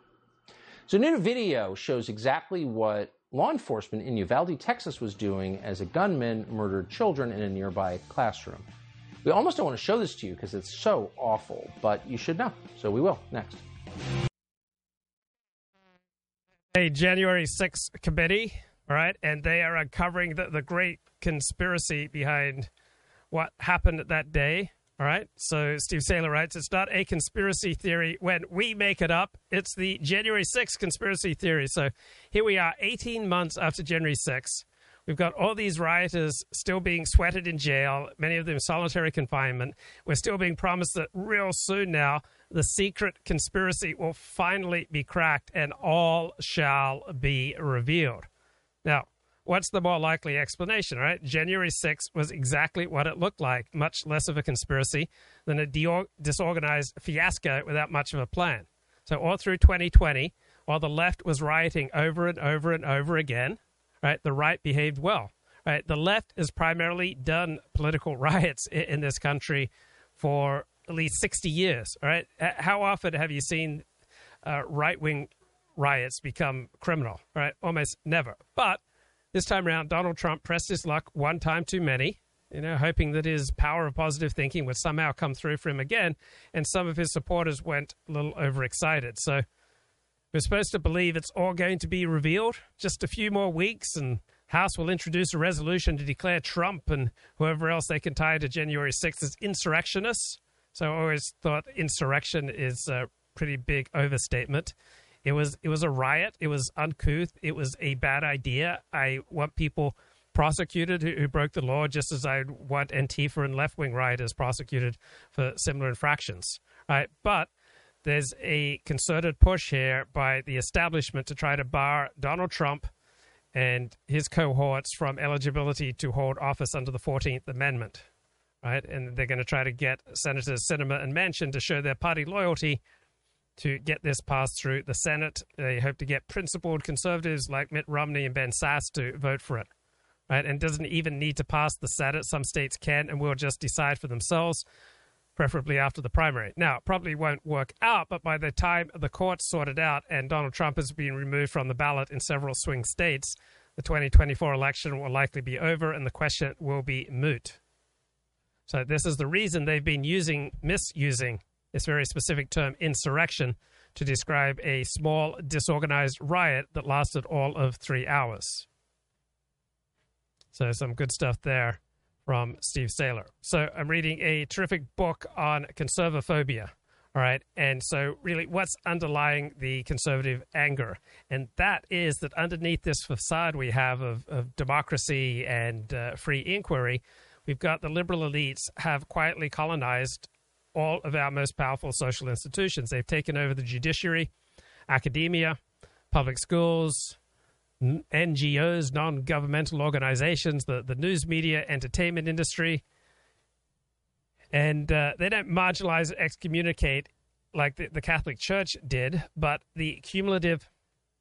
So a new video shows exactly what law enforcement in Uvalde, Texas was doing as a gunman murdered children in a nearby classroom. We almost don't want to show this to you because it's so awful, but you should know. So we will. Next. A January 6th committee, all right, and they are uncovering the great conspiracy behind what happened that day, all right? So Steve Saylor writes, it's not a conspiracy theory when we make it up. It's the January 6th conspiracy theory. So here we are, 18 months after January 6th. We've got all these rioters still being sweated in jail, many of them solitary confinement. We're still being promised that real soon now the secret conspiracy will finally be cracked and all shall be revealed. Now, what's the more likely explanation, right? January 6th was exactly what it looked like, much less of a conspiracy than a disorganized fiasco without much of a plan. So all through 2020, while the left was rioting over and over and over again, right, the right behaved well. Right, the left has primarily done political riots in this country for at least 60 years. Right, how often have you seen right-wing riots become criminal? Right, almost never. But this time around, Donald Trump pressed his luck one time too many, you know, hoping that his power of positive thinking would somehow come through for him again. And some of his supporters went a little overexcited. So we're supposed to believe it's all going to be revealed. Just a few more weeks and House will introduce a resolution to declare Trump and whoever else they can tie to January 6th as insurrectionists. So I always thought insurrection is a pretty big overstatement. It was a riot. It was uncouth. It was a bad idea. I want people prosecuted who broke the law just as I want Antifa and left-wing rioters prosecuted for similar infractions. All right, but there's a concerted push here by the establishment to try to bar Donald Trump and his cohorts from eligibility to hold office under the 14th Amendment, right? And they're going to try to get Senators Sinema and Manchin to show their party loyalty to get this passed through the Senate. They hope to get principled conservatives like Mitt Romney and Ben Sasse to vote for it, right? And doesn't even need to pass the Senate. Some states can and will just decide for themselves, preferably after the primary. Now, it probably won't work out, but by the time the court's sorted out and Donald Trump has been removed from the ballot in several swing states, the 2024 election will likely be over and the question will be moot. So this is the reason they've been misusing this very specific term, insurrection, to describe a small, disorganized riot that lasted all of 3 hours. So some good stuff there from Steve Saylor. So I'm reading a terrific book on conservaphobia, all right? And so really what's underlying the conservative anger? And that is that underneath this facade we have of democracy and free inquiry, we've got the liberal elites have quietly colonized all of our most powerful social institutions. They've taken over the judiciary, academia, public schools, NGOs, non-governmental organizations, the news media, entertainment industry. And they don't marginalize and excommunicate like the Catholic Church did, but the cumulative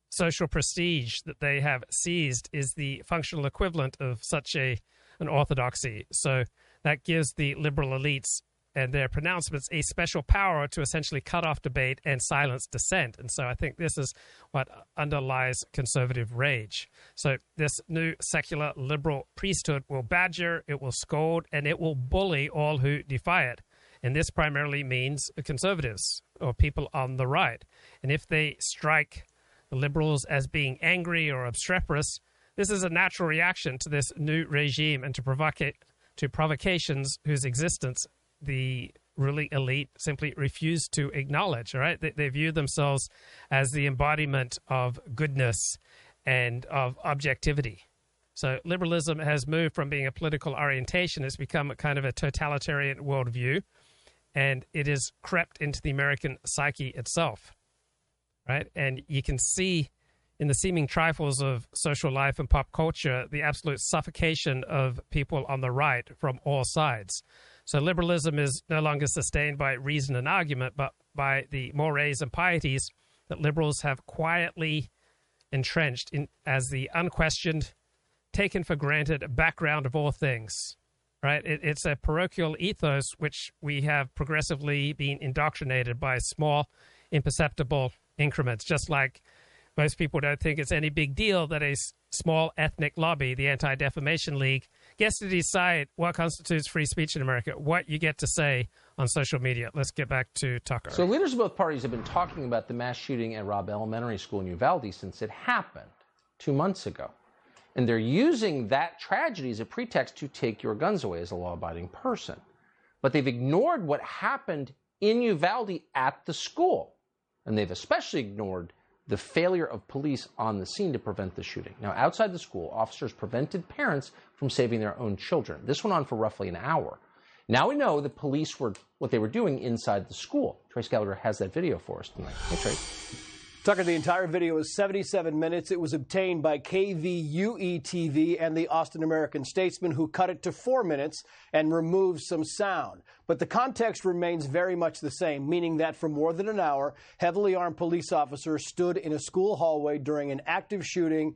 social prestige that they have seized is the functional equivalent of such an orthodoxy. So that gives the liberal elites and their pronouncements a special power to essentially cut off debate and silence dissent. And so I think this is what underlies conservative rage. So this new secular liberal priesthood will badger, it will scold, and it will bully all who defy it. And this primarily means conservatives or people on the right. And if they strike the liberals as being angry or obstreperous, this is a natural reaction to this new regime and to provocations whose existence the ruling elite simply refuse to acknowledge, all right? They view themselves as the embodiment of goodness and of objectivity. So liberalism has moved from being a political orientation. It's become a kind of a totalitarian worldview, and it has crept into the American psyche itself, right? And you can see in the seeming trifles of social life and pop culture the absolute suffocation of people on the right from all sides. So liberalism is no longer sustained by reason and argument, but by the mores and pieties that liberals have quietly entrenched in as the unquestioned, taken for granted background of all things, right? It's a parochial ethos which we have progressively been indoctrinated by small, imperceptible increments, just like most people don't think it's any big deal that a small ethnic lobby, the Anti-Defamation League, gets to decide what constitutes free speech in America, what you get to say on social media. Let's get back to Tucker. So leaders of both parties have been talking about the mass shooting at Robb Elementary School in Uvalde since it happened 2 months ago. And they're using that tragedy as a pretext to take your guns away as a law-abiding person. But they've ignored what happened in Uvalde at the school. And they've especially ignored the failure of police on the scene to prevent the shooting. Now, outside the school, officers prevented parents from saving their own children. This went on for roughly an hour. Now we know the police were what they were doing inside the school. Trace Gallagher has that video for us tonight. Hey, Trace. Tucker, the entire video is 77 minutes. It was obtained by KVUE-TV and the Austin American Statesman, who cut it to 4 minutes and removed some sound. But the context remains very much the same, meaning that for more than an hour, heavily armed police officers stood in a school hallway during an active shooting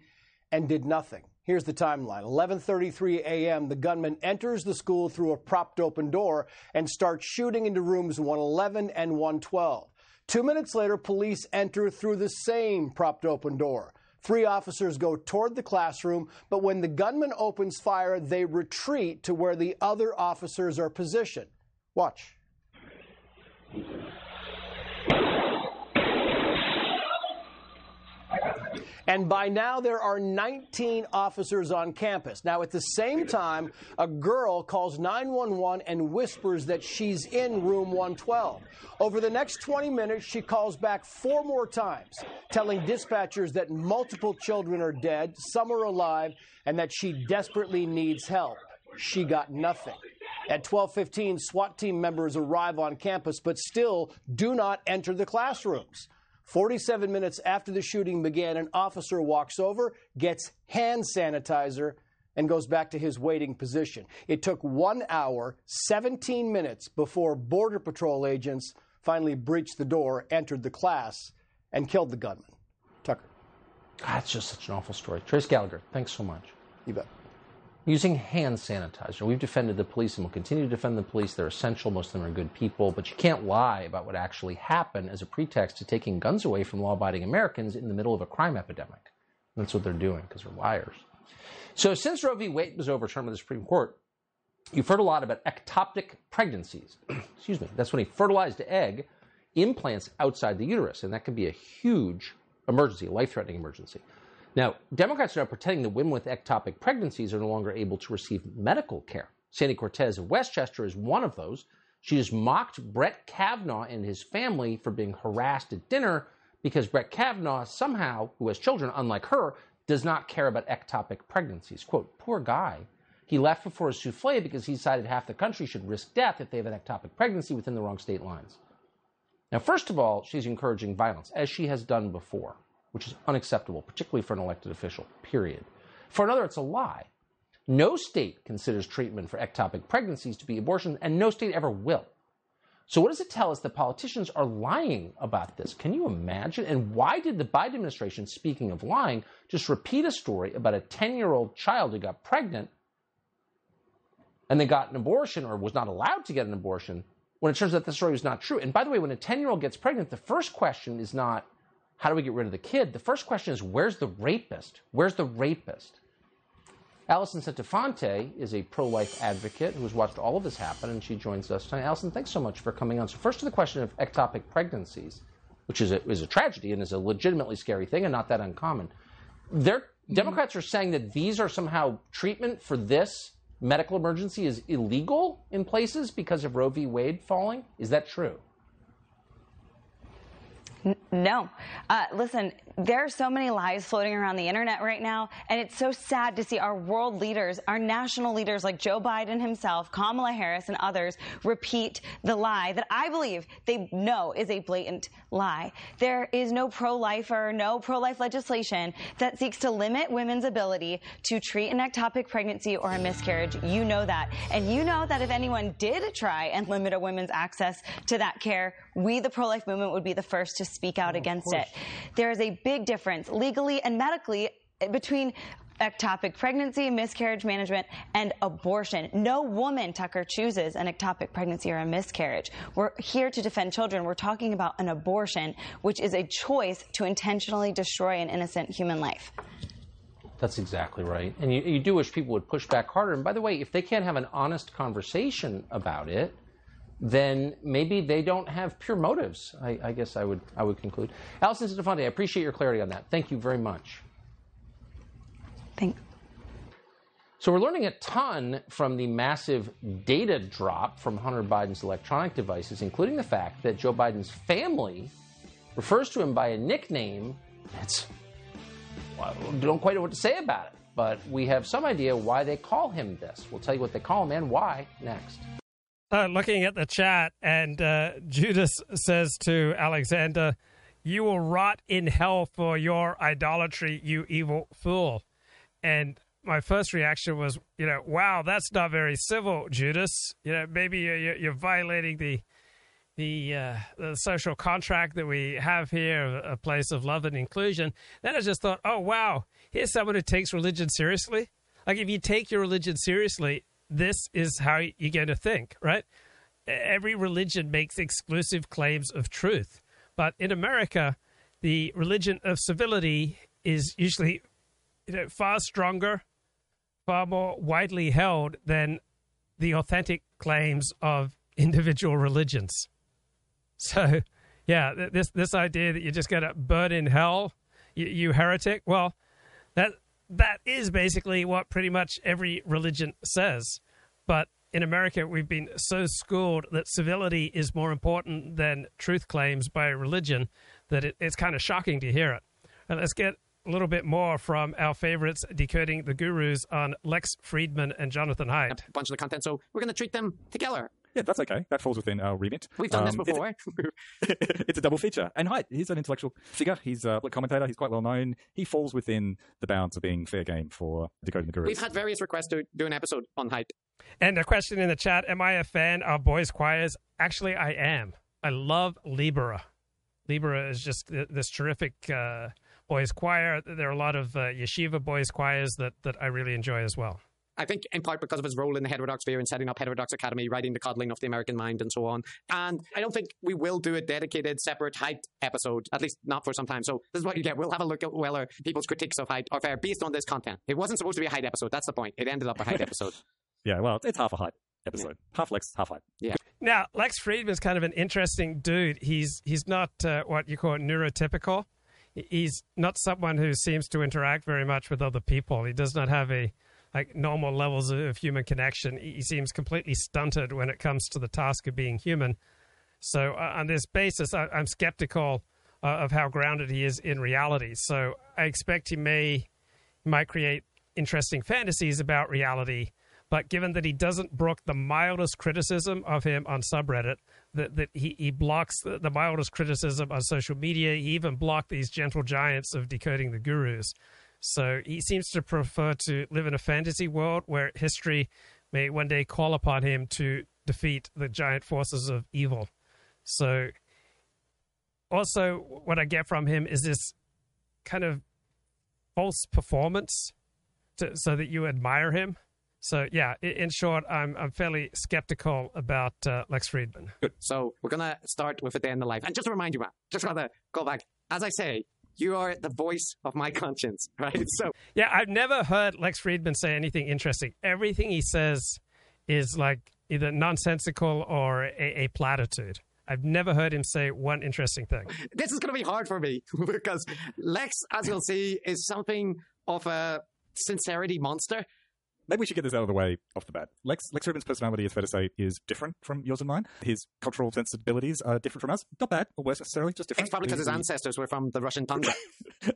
and did nothing. Here's the timeline. 11:33 a.m., the gunman enters the school through a propped open door and starts shooting into rooms 111 and 112. 2 minutes later, police enter through the same propped open door. Three officers go toward the classroom, but when the gunman opens fire, they retreat to where the other officers are positioned. Watch. And by now, there are 19 officers on campus. Now, at the same time, a girl calls 911 and whispers that she's in room 112. Over the next 20 minutes, she calls back 4 more times, telling dispatchers that multiple children are dead, some are alive, and that she desperately needs help. She got nothing. At 12:15, SWAT team members arrive on campus, but still do not enter the classrooms. 47 minutes after the shooting began, an officer walks over, gets hand sanitizer, and goes back to his waiting position. It took 1 hour, 17 minutes before Border Patrol agents finally breached the door, entered the class, and killed the gunman. Tucker. That's just such an awful story. Trace Gallagher, thanks so much. You bet. Using hand sanitizer. We've defended the police and will continue to defend the police. They're essential. Most of them are good people. But you can't lie about what actually happened as a pretext to taking guns away from law-abiding Americans in the middle of a crime epidemic. And that's what they're doing, because they're liars. So since Roe v. Wade was overturned by the Supreme Court, you've heard a lot about ectoptic pregnancies. Excuse me. That's when a fertilized egg implants outside the uterus. And that can be a huge emergency, life-threatening emergency. Now, Democrats are now pretending that women with ectopic pregnancies are no longer able to receive medical care. Sandy Cortez of Westchester is one of those. She has mocked Brett Kavanaugh and his family for being harassed at dinner because Brett Kavanaugh somehow, who has children, unlike her, does not care about ectopic pregnancies. Quote, poor guy. He left before his souffle because he decided half the country should risk death if they have an ectopic pregnancy within the wrong state lines. Now, first of all, she's encouraging violence, as she has done before, which is unacceptable, particularly for an elected official, period. For another, it's a lie. No state considers treatment for ectopic pregnancies to be abortion, and no state ever will. So what does it tell us that politicians are lying about this? Can you imagine? And why did the Biden administration, speaking of lying, just repeat a story about a 10-year-old child who got pregnant and then got an abortion or was not allowed to get an abortion when it turns out the story was not true? And by the way, when a 10-year-old gets pregnant, the first question is not, how do we get rid of the kid? The first question is, where's the rapist? Where's the rapist? Allison Santafonte is a pro-life advocate who has watched all of this happen, and she joins us tonight. Allison, thanks so much for coming on. So first to the question of ectopic pregnancies, which is a tragedy and is a legitimately scary thing and not that uncommon. Democrats are saying that these are somehow treatment for this medical emergency is illegal in places because of Roe v. Wade falling? Is that true? No. Listen, there are so many lies floating around the internet right now, and it's so sad to see our world leaders, our national leaders like Joe Biden himself, Kamala Harris, and others repeat the lie that I believe they know is a blatant lie. There is no pro-lifer, no pro-life legislation that seeks to limit women's ability to treat an ectopic pregnancy or a miscarriage. You know that. And you know that if anyone did try and limit a woman's access to that care, we, the pro-life movement, would be the first to speak out against it. There is a big difference legally and medically between ectopic pregnancy, miscarriage management, and abortion. No woman, Tucker, chooses an ectopic pregnancy or a miscarriage. We're here to defend children. We're talking about an abortion, which is a choice to intentionally destroy an innocent human life. That's exactly right. And you do wish people would push back harder. And by the way, if they can't have an honest conversation about it, then maybe they don't have pure motives, I guess I would conclude. Allison Stefanti, I appreciate your clarity on that. Thank you very much. Thanks. So we're learning a ton from the massive data drop from Hunter Biden's electronic devices, including the fact that Joe Biden's family refers to him by a nickname that's, well, don't quite know what to say about it, but we have some idea why they call him this. We'll tell you what they call him and why next. Looking at the chat, and Judas says to Alexander, "You will rot in hell for your idolatry, you evil fool." And my first reaction was, you know, wow, that's not very civil, Judas. You know, maybe you're violating the social contract that we have here, a place of love and inclusion. Then I just thought, oh, wow, here's someone who takes religion seriously. Like, if you take your religion seriously, this is how you're going to think, right? Every religion makes exclusive claims of truth. But in America, the religion of civility is usually, you know, far stronger, far more widely held than the authentic claims of individual religions. So, yeah, this idea that you're just going to burn in hell, you heretic, well, that is basically what pretty much every religion says. But in America, we've been so schooled that civility is more important than truth claims by religion that it's kind of shocking to hear it. And let's get a little bit more from our favorites, Decoding the Gurus, on Lex Friedman and Jonathan Haidt. A bunch of the content, so we're going to treat them together. Yeah, that's okay. That falls within our remit. We've done this before. It's a double feature. And Haidt, he's an intellectual figure. He's a commentator. He's quite well known. He falls within the bounds of being fair game for Decoding the Gurus. We've had various requests to do an episode on Haidt. And a question in the chat, am I a fan of boys' choirs? Actually, I am. I love Libera. Libera is just this terrific boys' choir. There are a lot of yeshiva boys' choirs that I really enjoy as well. I think in part because of his role in the heterodox sphere and setting up Heterodox Academy, writing The Coddling of the American Mind and so on. And I don't think we will do a dedicated, separate Haidt episode, at least not for some time. So this is what you get. We'll have a look at whether people's critiques of Haidt are fair based on this content. It wasn't supposed to be a Haidt episode. That's the point. It ended up a Haidt episode. Yeah, well, it's half a Haidt episode. Yeah. Half Lex, half Haidt. Yeah. Now, Lex Friedman's kind of an interesting dude. He's not what you call neurotypical. He's not someone who seems to interact very much with other people. He does not have like normal levels of human connection. He seems completely stunted when it comes to the task of being human. So on this basis, I'm skeptical of how grounded he is in reality. So I expect he might create interesting fantasies about reality. But given that he doesn't brook the mildest criticism of him on subreddit, that he blocks the mildest criticism on social media, he even blocked these gentle giants of Decoding the Gurus. So he seems to prefer to live in a fantasy world where history may one day call upon him to defeat the giant forces of evil. So also what I get from him is this kind of false performance so that you admire him. So, yeah, in short, I'm fairly skeptical about Lex Friedman. Good. So we're going to start with A Day in the Life. And just to remind you, Matt, just rather go back, as I say, you are the voice of my conscience, right? So yeah, I've never heard Lex Friedman say anything interesting. Everything he says is like either nonsensical or a platitude. I've never heard him say one interesting thing. This is going to be hard for me because Lex, as you'll see, is something of a sincerity monster. Maybe we should get this out of the way off the bat. Lex Rubin's personality, it's fair to say, is different from yours and mine. His cultural sensibilities are different from us. Not bad or worse necessarily, just different. It's probably because his ancestors were from the Russian tundra.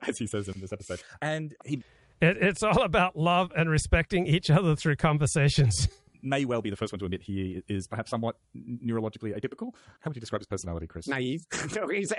As he says in this episode. And it's all about love and respecting each other through conversations. May well be the first one to admit he is perhaps somewhat neurologically atypical. How would you describe his personality, Chris? Naive. No, he's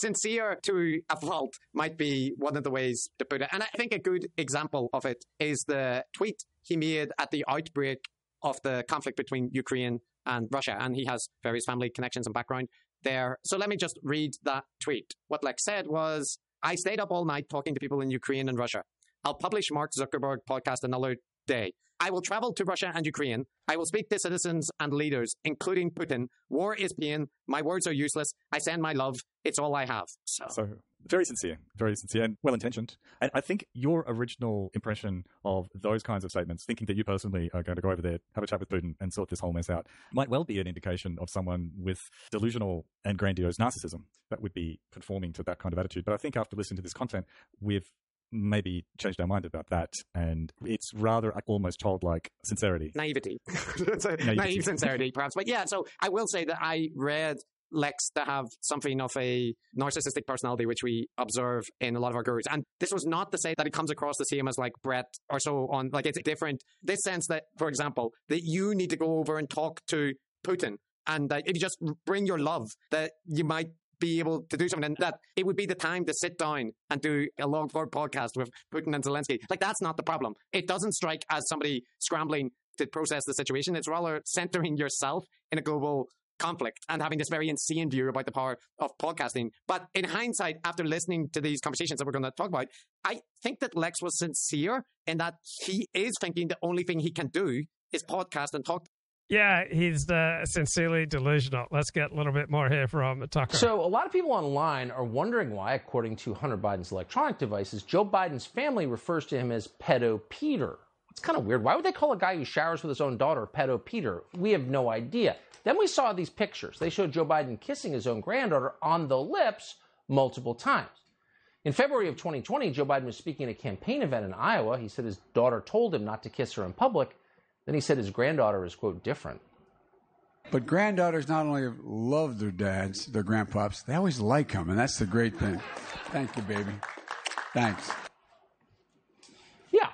sincere to a fault, might be one of the ways to put it. And I think a good example of it is the tweet he made at the outbreak of the conflict between Ukraine and Russia. And he has various family connections and background there. So let me just read that tweet. What Lex said was, I stayed up all night talking to people in Ukraine and Russia. I'll publish Mark Zuckerberg podcast another day. I will travel to Russia and Ukraine. I will speak to citizens and leaders, including Putin. War is pain. My words are useless. I send my love. It's all I have. So very sincere and well-intentioned. And I think your original impression of those kinds of statements, thinking that you personally are going to go over there, have a chat with Putin and sort this whole mess out, might well be an indication of someone with delusional and grandiose narcissism that would be conforming to that kind of attitude. But I think after listening to this content, we've maybe changed our mind about that, and it's rather almost childlike sincerity. Naivety. Naive sincerity, perhaps. But yeah, so I will say that I read Lex to have something of a narcissistic personality, which we observe in a lot of our gurus. And this was not to say that it comes across the same as like Brett or so on. Like, it's different. This sense that, for example, that you need to go over and talk to Putin, and that if you just bring your love, that you might be able to do something, and that it would be the time to sit down and do a long-form podcast with Putin and Zelensky. Like, that's not the problem. It doesn't strike as somebody scrambling to process the situation. It's rather centering yourself in a global conflict and having this very insane view about the power of podcasting. But in hindsight, after listening to these conversations that we're going to talk about, I think that Lex was sincere in that he is thinking the only thing he can do is podcast and talk. Yeah, he's sincerely delusional. Let's get a little bit more here from Tucker. So a lot of people online are wondering why, according to Hunter Biden's electronic devices, Joe Biden's family refers to him as Pedo Peter. It's kind of weird. Why would they call a guy who showers with his own daughter Pedo Peter? We have no idea. Then we saw these pictures. They showed Joe Biden kissing his own granddaughter on the lips multiple times. In February of 2020, Joe Biden was speaking at a campaign event in Iowa. He said his daughter told him not to kiss her in public. Then he said his granddaughter is, quote, different. But granddaughters not only love their dads, their grandpops, they always like him, and that's the great thing. Thank you, baby. Thanks. Yeah,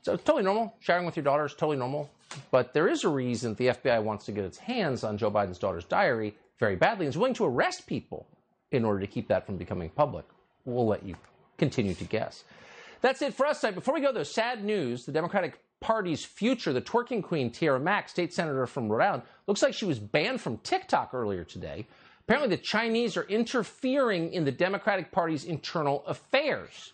so it's totally normal. Sharing with your daughter is totally normal. But there is a reason the FBI wants to get its hands on Joe Biden's daughter's diary very badly and is willing to arrest people in order to keep that from becoming public. We'll let you continue to guess. That's it for us tonight. Before we go, though, sad news. The Democratic Party's future, the twerking queen Tierra Mack, state senator from Rhode Island, looks like she was banned from TikTok earlier today. Apparently, the Chinese are interfering in the Democratic Party's internal affairs.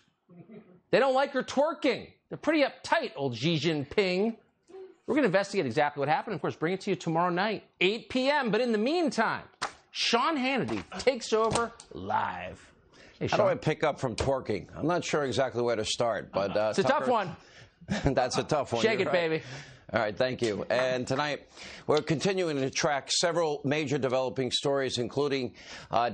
They don't like her twerking. They're pretty uptight, old Xi Jinping. We're going to investigate exactly what happened. Of course, bring it to you tomorrow night, 8 p.m. But in the meantime, Sean Hannity takes over live. Hey, Sean. How do I pick up from twerking? I'm not sure exactly where to start, but it's Tucker, a tough one. That's a tough one. Shake it, right, baby. All right, thank you. And tonight, we're continuing to track several major developing stories, including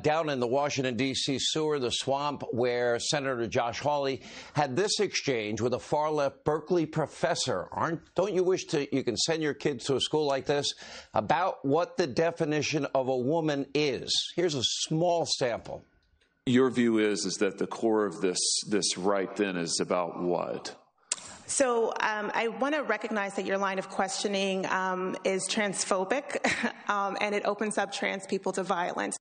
down in the Washington, D.C. sewer, the swamp, where Senator Josh Hawley had this exchange with a far-left Berkeley professor. Don't you wish you can send your kids to a school like this? About what the definition of a woman is. Here's a small sample. Your view is that the core of this right then is about what? So I want to recognize that your line of questioning is transphobic, and it opens up trans people to violence.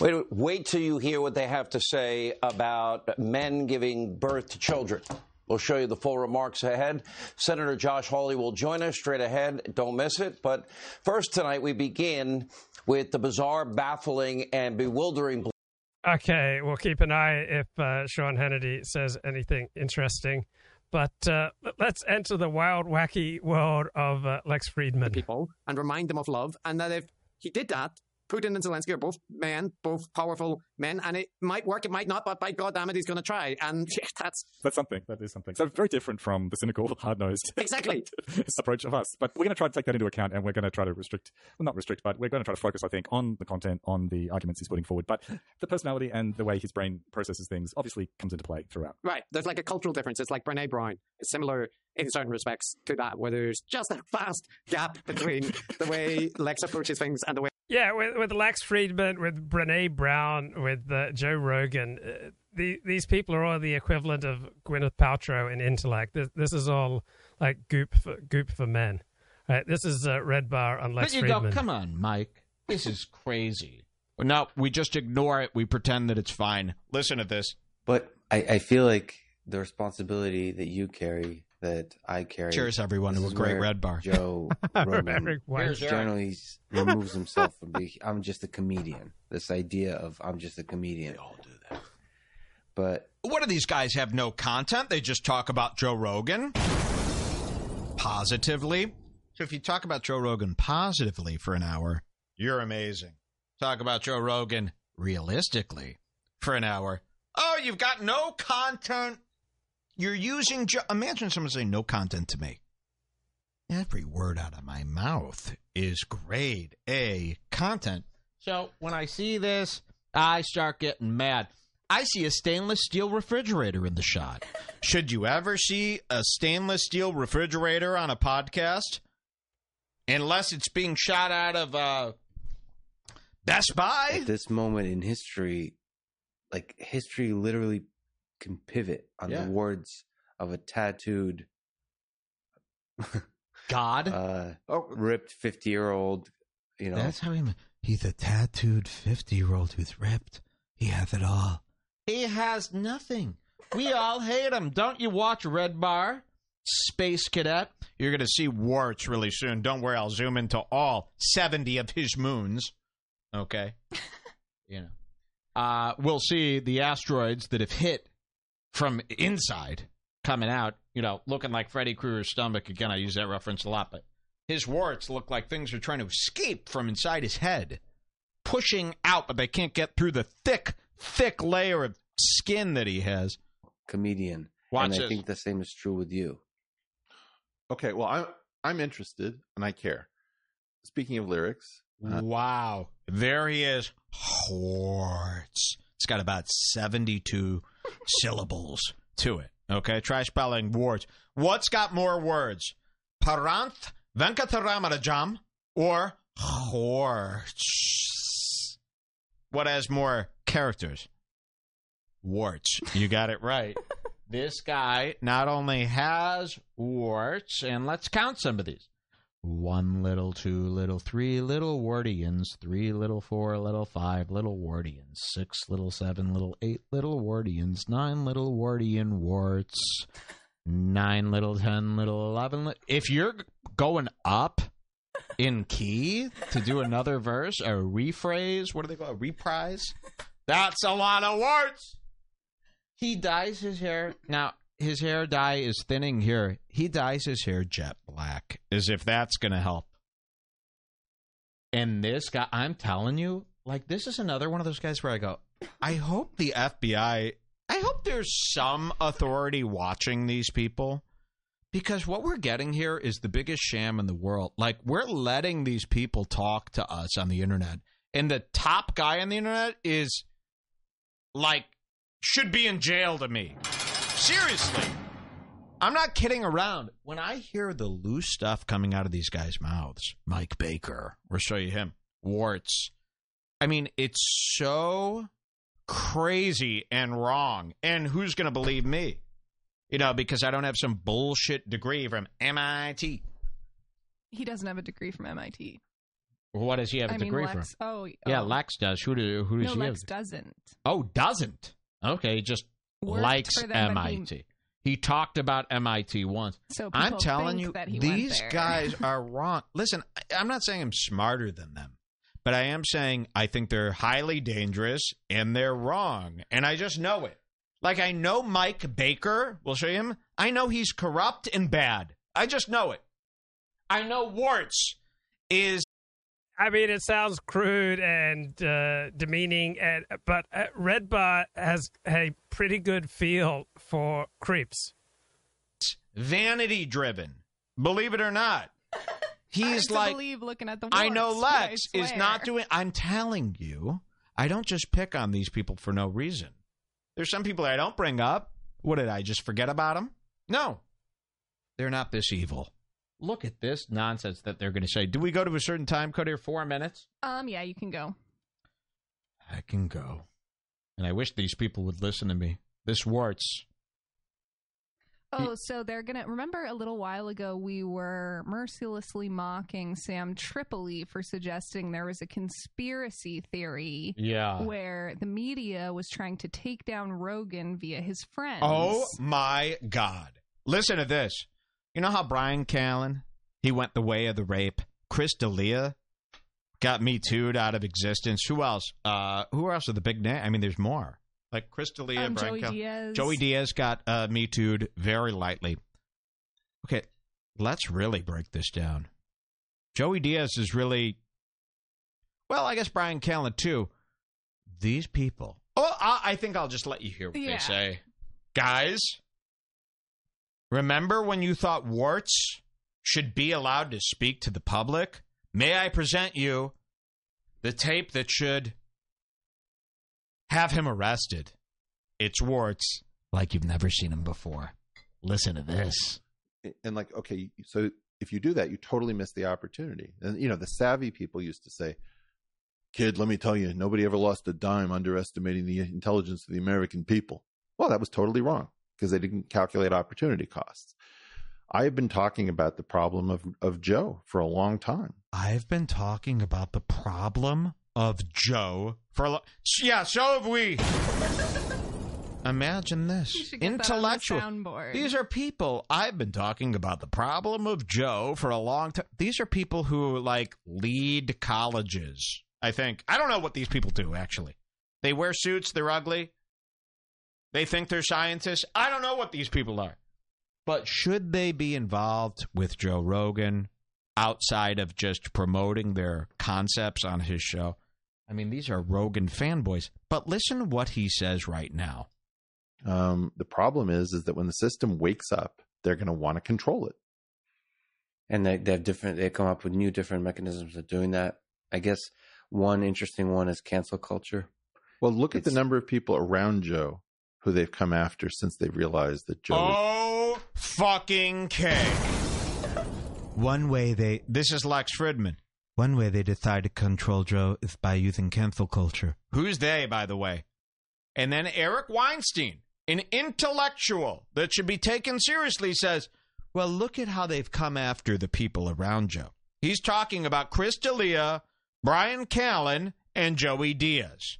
Wait till you hear what they have to say about men giving birth to children. We'll show you the full remarks ahead. Senator Josh Hawley will join us straight ahead. Don't miss it. But first tonight, we begin with the bizarre, baffling, and bewildering... Okay, we'll keep an eye if Sean Hannity says anything interesting. But let's enter the wild, wacky world of Lex Friedman. People and remind them of love, and that if he did that, Putin and Zelensky are both men, both powerful men, and it might work, it might not, but by God damn it, he's going to try. And yeah, that's something. That is something. So very different from the cynical, hard-nosed exactly approach of us. But we're going to try to take that into account, and we're going to try to restrict, well, not restrict, but we're going to try to focus, I think, on the content, on the arguments he's putting forward. But the personality and the way his brain processes things obviously comes into play throughout. Right. There's like a cultural difference. It's like Brené Brown. It's similar in certain respects to that, where there's just a vast gap between the way Lex approaches things and the way... Yeah, with Lex Friedman, with Brené Brown, with Joe Rogan, these people are all the equivalent of Gwyneth Paltrow in intellect. This is all like goop for men. Right? This is Red Bar on Lex Friedman. But you go, come on, Mike. This is crazy. No, we just ignore it. We pretend that it's fine. Listen to this. But I feel like the responsibility that you carry, that I carry. Cheers, everyone, to a great Red Bar. Joe Rogan generally removes himself from being, I'm just a comedian. This idea of I'm just a comedian. They all do that. But what do these guys have? No content? They just talk about Joe Rogan positively. So if you talk about Joe Rogan positively for an hour, you're amazing. Talk about Joe Rogan realistically for an hour. Oh, you've got no content. You're using – imagine someone saying no content to me. Every word out of my mouth is grade A content. So when I see this, I start getting mad. I see a stainless steel refrigerator in the shot. Should you ever see a stainless steel refrigerator on a podcast? Unless it's being shot out of Best Buy? At this moment in history, like history literally – can pivot on the words of a tattooed god, ripped 50-year-old. You know, that's how he's a tattooed 50-year-old who's ripped. He has it all. He has nothing. We all hate him. Don't you watch Red Bar, Space Cadet? You're going to see warts really soon. Don't worry, I'll zoom into all 70 of his moons. Okay, you know, we'll see the asteroids that have hit from inside, coming out, you know, looking like Freddy Krueger's stomach. Again, I use that reference a lot, but his warts look like things are trying to escape from inside his head, pushing out, but they can't get through the thick, thick layer of skin that he has. Comedian. Watch and I think the same is true with you. Okay, well, I'm interested, and I care. Speaking of lyrics. Wow. There he is. Warts. It's got about 72 syllables to it. Okay, try spelling words. What's got more words? Paranth Venkataramarajam or Horts? What has more characters? Warts. You got it right. This guy not only has warts, and let's count some of these. One little, two little, three little wardians, three little, four little, five little wardians, six little, seven little, eight little wardians, nine little wardian warts, nine little, 10 little, 11 little. If you're going up in key to do another verse, a rephrase, what do they call it? Reprise? That's a lot of warts. He dyes his hair. Now, his hair dye is thinning here. He dyes his hair jet black, as if that's going to help. And this guy, I'm telling you, like, this is another one of those guys where I go, I hope the FBI, I hope there's some authority watching these people, because what we're getting here is the biggest sham in the world. Like, we're letting these people talk to us on the internet, and the top guy on the internet is, like, should be in jail to me. Seriously, I'm not kidding around. When I hear the loose stuff coming out of these guys' mouths, Mike Baker, we'll show you him, warts. I mean, it's so crazy and wrong. And who's going to believe me? You know, because I don't have some bullshit degree from MIT. He doesn't have a degree from MIT. Well, what does he have a degree from? Oh, yeah, Lex does. Who does he have? No, Lex doesn't. Oh, doesn't. Okay, just... likes MIT. He talked about MIT once. So I'm telling you, these guys are wrong. Listen, I'm not saying I'm smarter than them, but I am saying I think they're highly dangerous and they're wrong. And I just know it. Like, I know Mike Baker. We'll show you him. I know he's corrupt and bad. I just know it. I know warts is I mean, it sounds crude and demeaning, but Red Bar has a pretty good feel for creeps. Vanity driven, believe it or not. He's like, looking at the warts, I know Lex is not doing. I'm telling you, I don't just pick on these people for no reason. There's some people I don't bring up. What did I just forget about them? No, they're not this evil. Look at this nonsense that they're going to say. Do we go to a certain time code here? 4 minutes? Yeah, you can go. I can go. And I wish these people would listen to me. This warts. Oh, so they're going to... Remember a little while ago, we were mercilessly mocking Sam Tripoli for suggesting there was a conspiracy theory where the media was trying to take down Rogan via his friends. Oh, my God. Listen to this. You know how Brian Callen, he went the way of the rape. Chris D'Elia got Me Too'd out of existence. Who else? Who else are the big names? I mean, there's more. Like Chris D'Elia, Brian Callen. Joey Diaz got Me Too'd very lightly. Okay, let's really break this down. Joey Diaz is really, well, I guess Brian Callen too. These people. Oh, I think I'll just let you hear what they say. Guys, remember when you thought warts should be allowed to speak to the public? May I present you the tape that should... have him arrested. It's warts like you've never seen him before. Listen to this. And like, okay, so if you do that, you totally miss the opportunity. And, you know, the savvy people used to say, kid, let me tell you, nobody ever lost a dime underestimating the intelligence of the American people. Well, that was totally wrong because they didn't calculate opportunity costs. I've been talking about the problem of Joe for a long time. I've been talking about the problem of Joe for a so have we. Imagine this. Intellectual. These are people. I've been talking about the problem of Joe for a long time. These are people who, like, lead colleges, I think. I don't know what these people do, actually. They wear suits. They're ugly. They think they're scientists. I don't know what these people are. But should they be involved with Joe Rogan outside of just promoting their concepts on his show? I mean, these are Rogan fanboys, but listen to what he says right now. The problem is that when the system wakes up, they're going to want to control it. And they come up with different mechanisms of doing that. I guess one interesting one is cancel culture. Well, look at the number of people around Joe who they've come after since they realized that Joe... Oh, fucking K. One way they... This is Lex Fridman. One way they decide to control Joe is by using cancel culture. Who's they, by the way? And then Eric Weinstein, an intellectual that should be taken seriously, says, well, look at how they've come after the people around Joe. He's talking about Chris D'Elia, Brian Callen, and Joey Diaz.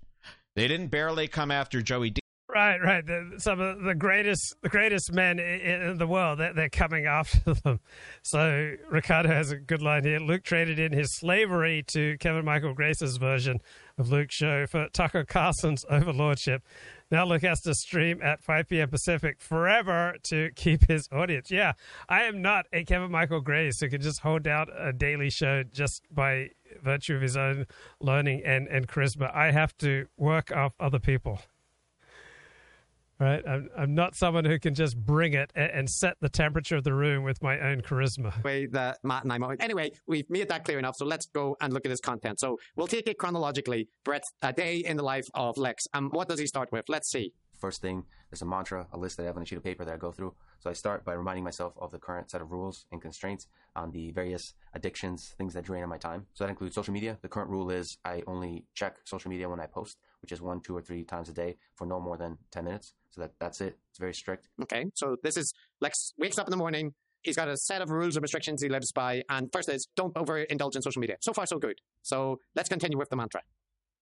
They didn't barely come after Joey Diaz. Right, right. Some of the greatest men in the world, they're coming after them. So Ricardo has a good line here. Luke traded in his slavery to Kevin Michael Grace's version of Luke's show for Tucker Carlson's overlordship. Now Luke has to stream at 5 p.m. Pacific forever to keep his audience. Yeah, I am not a Kevin Michael Grace who can just hold out a daily show just by virtue of his own learning and charisma. I have to work off other people. Right, I'm not someone who can just bring it and set the temperature of the room with my own charisma. Way that Matt and I might. Anyway, we've made that clear enough, so let's go and look at his content. So we'll take it chronologically. Brett, a day in the life of Lex. What does he start with? Let's see. First thing, there's a mantra, a list that I have on a sheet of paper that I go through. So I start by reminding myself of the current set of rules and constraints on the various addictions, things that drain on my time. So that includes social media. The current rule is I only check social media when I post, which is 1, 2, or 3 times a day for no more than 10 minutes. So that's it. It's very strict. Okay. So this is Lex wakes up in the morning. He's got a set of rules and restrictions he lives by. And first is don't overindulge in social media. So far, so good. So let's continue with the mantra.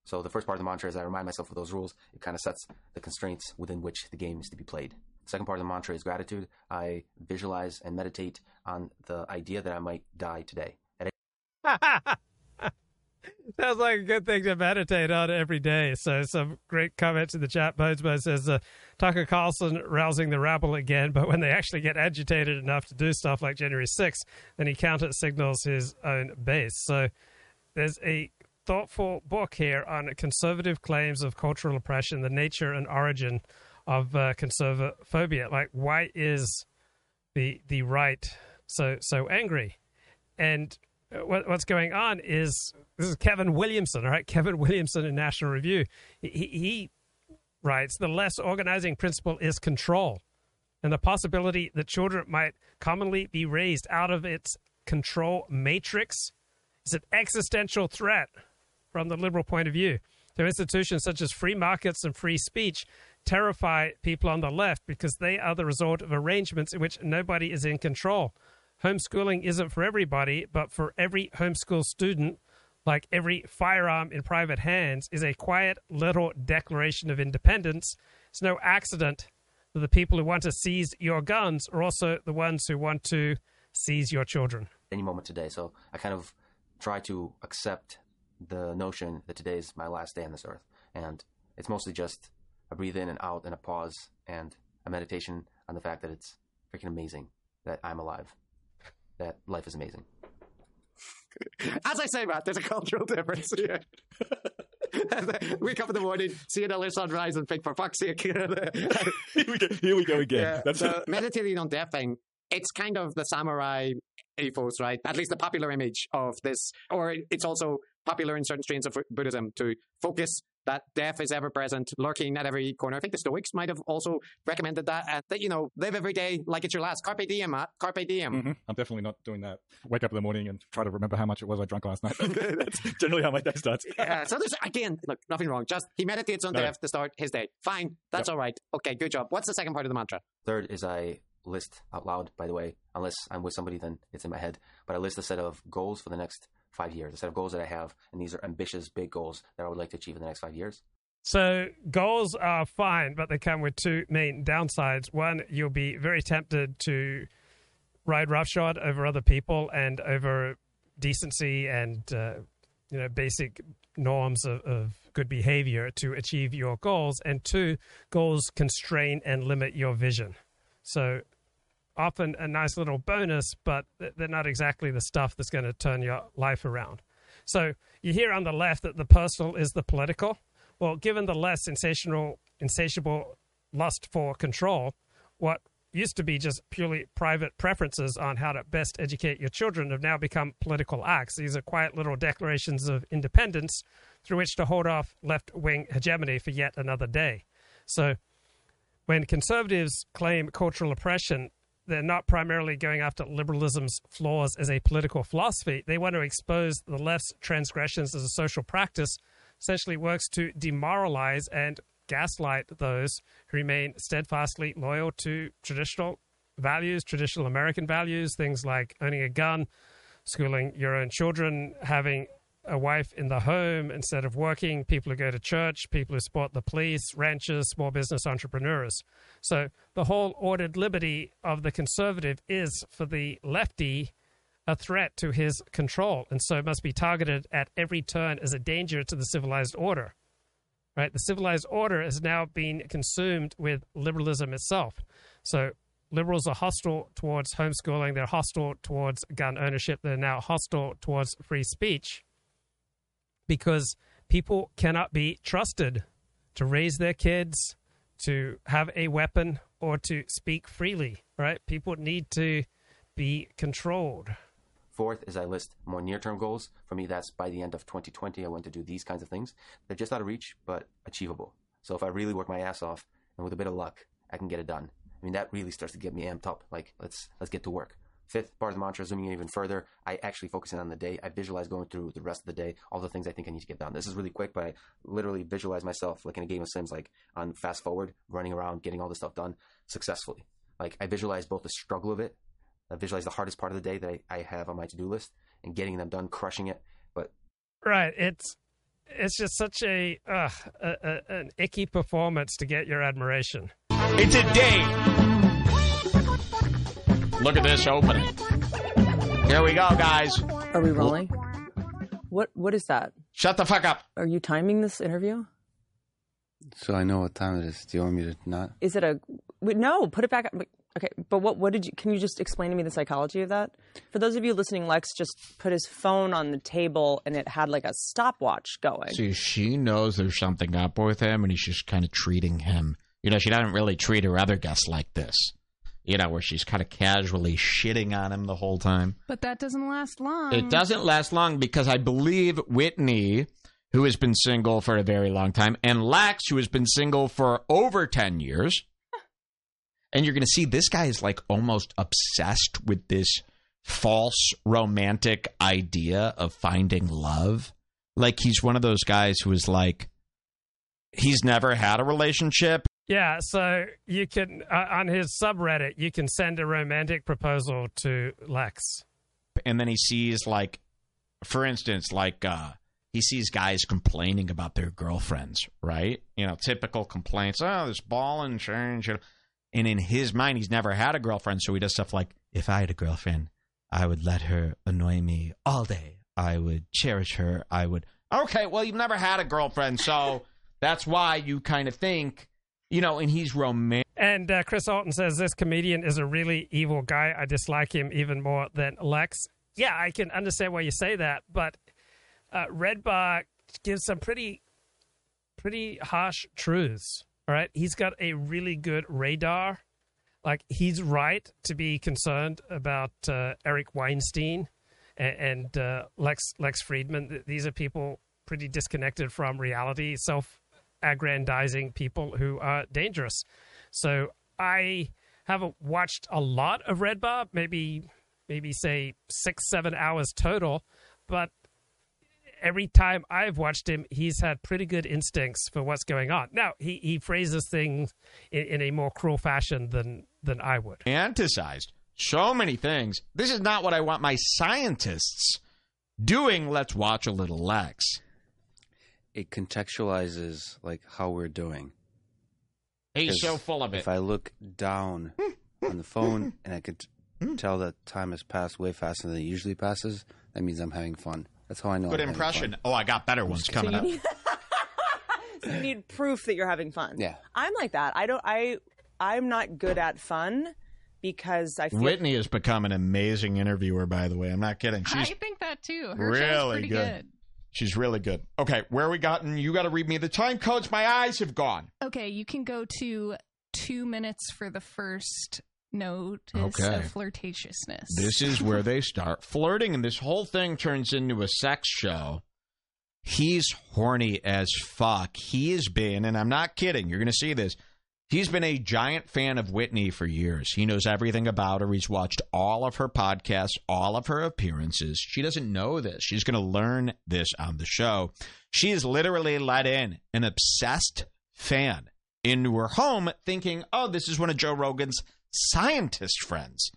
So the first part of the mantra is I remind myself of those rules. It kind of sets the constraints within which the game is to be played. The second part of the mantra is gratitude. I visualize and meditate on the idea that I might die today. Sounds like a good thing to meditate on every day. So some great comments in the chat. Bonesmo says, Tucker Carlson rousing the rabble again, but when they actually get agitated enough to do stuff like January 6th, then he counter signals his own base. So There's a thoughtful book here on conservative claims of cultural oppression, the nature and origin of conservaphobia. Like, why is the right so angry? And what's going on is, this is Kevin Williamson, all right? Kevin Williamson in National Review. He writes, the less organizing principle is control, and the possibility that children might commonly be raised out of its control matrix is an existential threat from the liberal point of view. So institutions such as free markets and free speech terrify people on the left because they are the result of arrangements in which nobody is in control. Homeschooling isn't for everybody, but for every homeschool student, like every firearm in private hands, is a quiet little declaration of independence. It's no accident that the people who want to seize your guns are also the ones who want to seize your children. Any moment today, so I kind of try to accept the notion that today is my last day on this earth. And it's mostly just a breathe in and out and a pause and a meditation on the fact that it's freaking amazing that I'm alive, that life is amazing. As I say, Matt, there's a cultural difference here. Wake up in the morning, see another sunrise, and think, for fuck's sake. Here we go again. Yeah, the meditating on death thing, it's kind of the samurai ethos, right? At least the popular image of this, or it's also popular in certain strains of Buddhism to focus that death is ever present, lurking at every corner. I think the Stoics might have also recommended that, you know, live every day like it's your last. Carpe diem, Matt. Carpe diem. Mm-hmm. I'm definitely not doing that. Wake up in the morning and try to remember how much it was I drank last night. That's generally how my day starts. Yeah, so there's, again, look, nothing wrong. Just he meditates on death to start his day. Fine. That's all right. Okay, good job. What's the second part of the mantra? Third is I list out loud, by the way, unless I'm with somebody, then it's in my head. But I list a set of goals for the next 5 years, a set of goals that I have, and these are ambitious, big goals that I would like to achieve in the next 5 years. So goals are fine, but they come with two main downsides. One, you'll be very tempted to ride roughshod over other people and over decency and basic norms of good behavior to achieve your goals. And two, goals constrain and limit your vision. So often a nice little bonus, but they're not exactly the stuff that's going to turn your life around. So you hear on the left that the personal is the political. Well, given the less insatiable lust for control, what used to be just purely private preferences on how to best educate your children have now become political acts. These are quiet little declarations of independence through which to hold off left-wing hegemony for yet another day. So when conservatives claim cultural oppression, they're not primarily going after liberalism's flaws as a political philosophy. They want to expose the left's transgressions as a social practice, essentially works to demoralize and gaslight those who remain steadfastly loyal to traditional values, traditional American values, things like owning a gun, schooling your own children, having a wife in the home instead of working, people who go to church, people who support the police, ranchers, small business entrepreneurs. So the whole ordered liberty of the conservative is, for the lefty, a threat to his control, and so it must be targeted at every turn as a danger to the civilized order. Right? The civilized order has now been consumed with liberalism itself. So liberals are hostile towards homeschooling. They're hostile towards gun ownership. They're now hostile towards free speech, because people cannot be trusted to raise their kids, to have a weapon, or to speak freely, right? People need to be controlled. Fourth is I list more near-term goals. For me, that's by the end of 2020, I want to do these kinds of things. They're just out of reach, but achievable. So if I really work my ass off, and with a bit of luck, I can get it done. I mean, that really starts to get me amped up. Like, let's get to work. Fifth part of the mantra, zooming in even further, I actually focus in on the day. I visualize going through the rest of the day, all the things I think I need to get done. This is really quick, but I literally visualize myself like in a game of Sims, like on fast forward, running around, getting all this stuff done successfully. Like I visualize both the struggle of it, I visualize the hardest part of the day that I have on my to-do list and getting them done, crushing it. But right, it's just such an icky performance to get your admiration. It's a day. Look at this opening. Here we go, guys. Are we rolling? What is that? Shut the fuck up. Are you timing this interview? So I know what time it is. Do you want me to not? Is it a No, put it back up. Okay, but what did you? Can you just explain to me the psychology of that? For those of you listening, Lex just put his phone on the table, and it had like a stopwatch going. See, she knows there's something up with him, and he's just kind of treating him. You know, she doesn't really treat her other guests like this. You know, where she's kind of casually shitting on him the whole time. But that doesn't last long. It doesn't last long because I believe Whitney, who has been single for a very long time, and Lex, who has been single for over 10 years. And you're going to see this guy is like almost obsessed with this false romantic idea of finding love. Like he's one of those guys who is like, he's never had a relationship. Yeah, so you can, on his subreddit, you can send a romantic proposal to Lex. And then he sees like, for instance, like he sees guys complaining about their girlfriends, right? You know, typical complaints, oh, this ball and change, you know. And in his mind, he's never had a girlfriend, so he does stuff like, if I had a girlfriend, I would let her annoy me all day. I would cherish her. I would, okay, well, you've never had a girlfriend, so that's why you kind of think, you know, and he's romantic. And Chris Alton says, this comedian is a really evil guy. I dislike him even more than Lex. Yeah, I can understand why you say that, but Red Bar gives some pretty harsh truths. All right, he's got a really good radar. Like, he's right to be concerned about Eric Weinstein and Lex Friedman. These are people pretty disconnected from reality, self-aggrandizing people who are dangerous. So I haven't watched a lot of Red Bar, maybe say 6-7 hours total, but every time I've watched him, he's had pretty good instincts for what's going on. Now, he phrases things in a more cruel fashion than I would. Romanticized so many things. This is not what I want my scientists doing. Let's watch a little Lex. It contextualizes, like, how we're doing. He's so full of it. If I look down on the phone and I could tell that time has passed way faster than it usually passes, that means I'm having fun. That's how I know. Good impression. Oh, I got better ones coming up. So you need proof that you're having fun. Yeah, I'm like that. I'm not good at fun because I feel Whitney has become an amazing interviewer. By the way, I'm not kidding. She's I think that too. Her really good. She's really good. Okay, where we gotten? You got to read me the time codes. My eyes have gone. Okay, you can go to 2 minutes for the first. Notice of flirtatiousness. This is where they start flirting, and this whole thing turns into a sex show. He's horny as fuck. He has been, and I'm not kidding, you're going to see this, he's been a giant fan of Whitney for years. He knows everything about her. He's watched all of her podcasts, all of her appearances. She doesn't know this. She's going to learn this on the show. She is literally let in an obsessed fan into her home thinking, oh, this is one of Joe Rogan's scientist friends,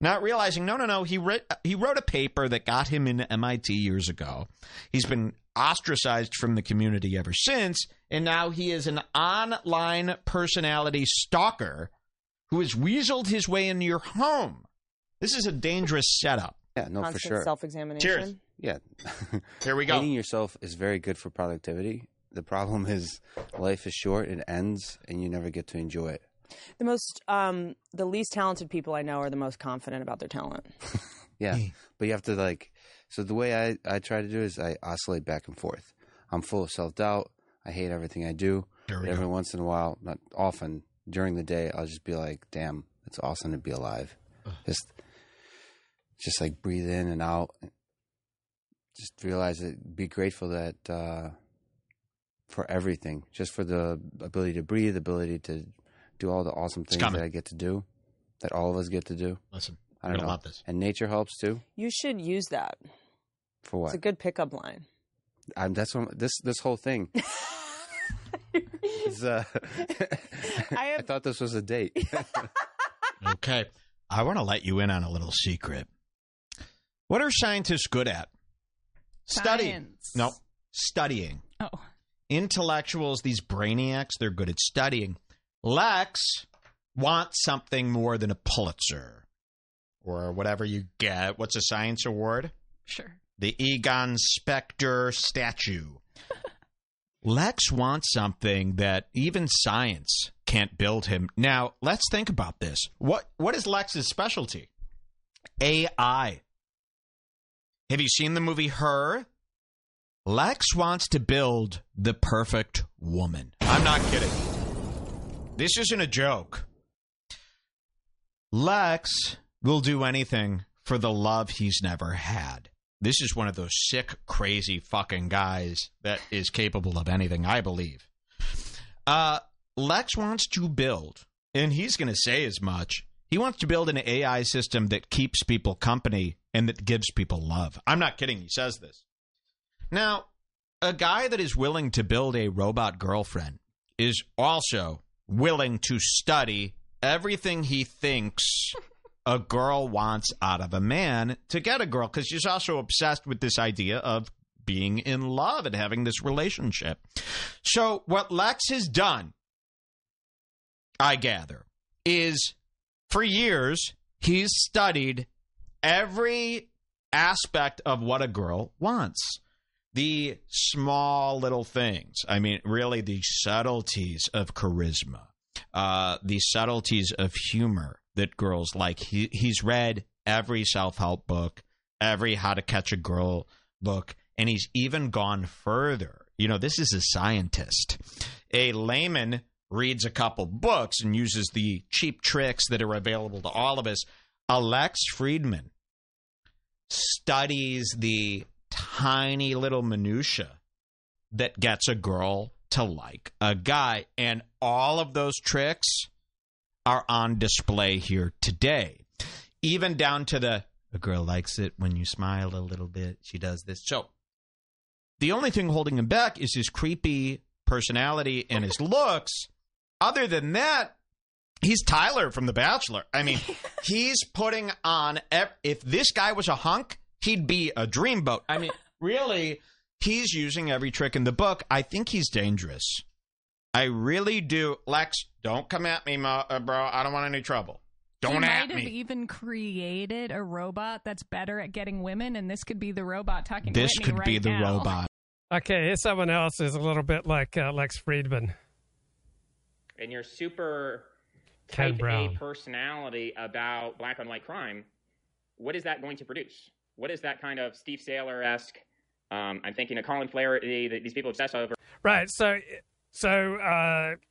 not realizing no, he wrote a paper that got him into MIT years ago. He's been ostracized from the community ever since, and now he is an online personality stalker who has weaseled his way into your home. This is a dangerous setup. Yeah, no, constant for sure. Self-examination. Cheers. Yeah. Here we go. Hating yourself is very good for productivity. The problem is life is short, it ends, and you never get to enjoy it. The least talented people I know are the most confident about their talent. Yeah. But you have to so the way I try to do is I oscillate back and forth. I'm full of self-doubt. I hate everything I do. Every once in a while, not often, during the day, I'll just be like, damn, it's awesome to be alive. Just like breathe in and out. Just realize that, be grateful that, for everything, just for the ability to breathe, ability to do all the awesome things that I get to do, that all of us get to do. Listen, I don't know. Love this. And nature helps too. You should use that. For what? It's a good pickup line. That's what, this whole thing. is, I thought this was a date. Okay. I want to let you in on a little secret. What are scientists good at? Science. Studying. No, studying. Oh. Intellectuals, these brainiacs, they're good at studying. Lex wants something more than a Pulitzer or whatever you get. What's a science award? Sure. The Egon Spector statue. Lex wants something that even science can't build him. Now, let's think about this. What is Lex's specialty? AI. Have you seen the movie Her? Lex wants to build the perfect woman. I'm not kidding. This isn't a joke. Lex will do anything for the love he's never had. This is one of those sick, crazy fucking guys that is capable of anything, I believe. Lex wants to build, and he's going to say as much, he wants to build an AI system that keeps people company and that gives people love. I'm not kidding. He says this. Now, a guy that is willing to build a robot girlfriend is also willing to study everything he thinks a girl wants out of a man to get a girl, because she's also obsessed with this idea of being in love and having this relationship. So what Lex has done, I gather, is for years he's studied every aspect of what a girl wants. The small little things. I mean, really the subtleties of charisma, the subtleties of humor that girls like. He's read every self-help book, every how to catch a girl book, and he's even gone further. You know, this is a scientist. A layman reads a couple books and uses the cheap tricks that are available to all of us. Lex Friedman studies the tiny little minutia that gets a girl to like a guy. And all of those tricks are on display here today. Even down to the girl likes it when you smile a little bit. She does this. So the only thing holding him back is his creepy personality and his looks. Other than that, he's Tyler from The Bachelor. I mean, he's putting on... If this guy was a hunk, he'd be a dreamboat. I mean, really, he's using every trick in the book. I think he's dangerous. I really do. Lex, don't come at me, bro. I don't want any trouble. Don't at me. He might have even created a robot that's better at getting women, and this could be the robot talking to Whitney right now. This could be the robot. Okay, here's someone else who's a little bit like Lex Friedman. And you're super type A personality about black on white crime. What is that going to produce? What is that kind of Steve Saylor-esque, I'm thinking of Colin Flaherty, that these people obsess over? Right, so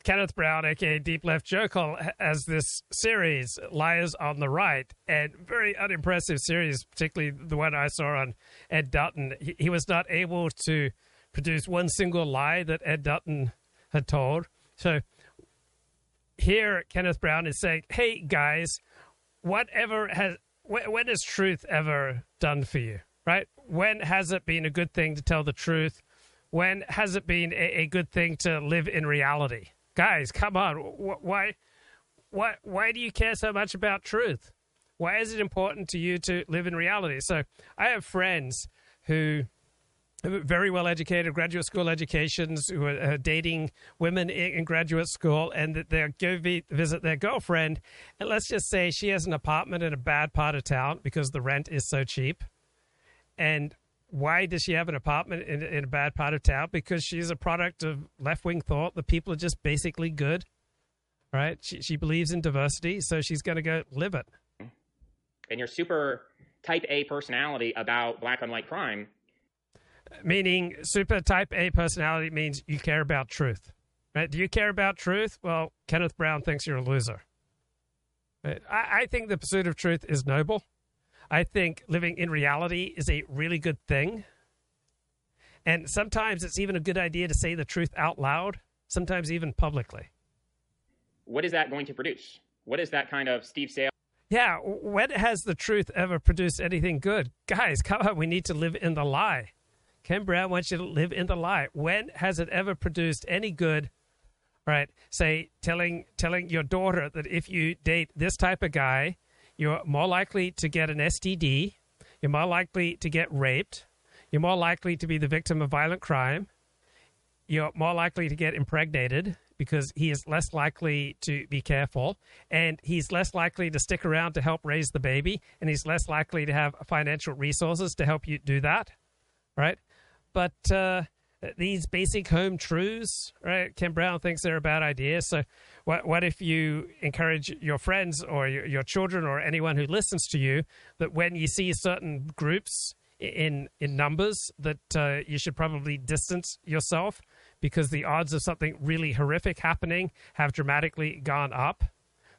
Kenneth Brown, a.k.a. Deep Left Jokel, has this series, Liars on the Right, and very unimpressive series, particularly the one I saw on Ed Dutton. He was not able to produce one single lie that Ed Dutton had told. So here, Kenneth Brown is saying, hey, guys, when is truth ever done for you, right? When has it been a good thing to tell the truth? When has it been a good thing to live in reality? Guys, come on. Why do you care so much about truth? Why is it important to you to live in reality? So I have friends who are very well-educated, graduate school educations, who are dating women in graduate school, and they'll go visit their girlfriend. And let's just say she has an apartment in a bad part of town because the rent is so cheap. And why does she have an apartment in a bad part of town? Because she's a product of left-wing thought. The people are just basically good, right? She believes in diversity, so she's going to go live it. And your super type A personality about black on white crime. Meaning super type A personality means you care about truth, right? Do you care about truth? Well, Kenneth Brown thinks you're a loser. Right? I think the pursuit of truth is noble. I think living in reality is a really good thing. And sometimes it's even a good idea to say the truth out loud, sometimes even publicly. What is that going to produce? What is that kind of Steve Saylor? Yeah, when has the truth ever produced anything good? Guys, come on, we need to live in the lie. Ken Brown wants you to live in the lie. When has it ever produced any good, right? Say, telling your daughter that if you date this type of guy, you're more likely to get an STD. You're more likely to get raped. You're more likely to be the victim of violent crime. You're more likely to get impregnated because he is less likely to be careful. And he's less likely to stick around to help raise the baby. And he's less likely to have financial resources to help you do that, right? But these basic home truths, right? Ken Brown thinks they're a bad idea. So what if you encourage your friends or your children or anyone who listens to you that when you see certain groups in numbers that you should probably distance yourself because the odds of something really horrific happening have dramatically gone up?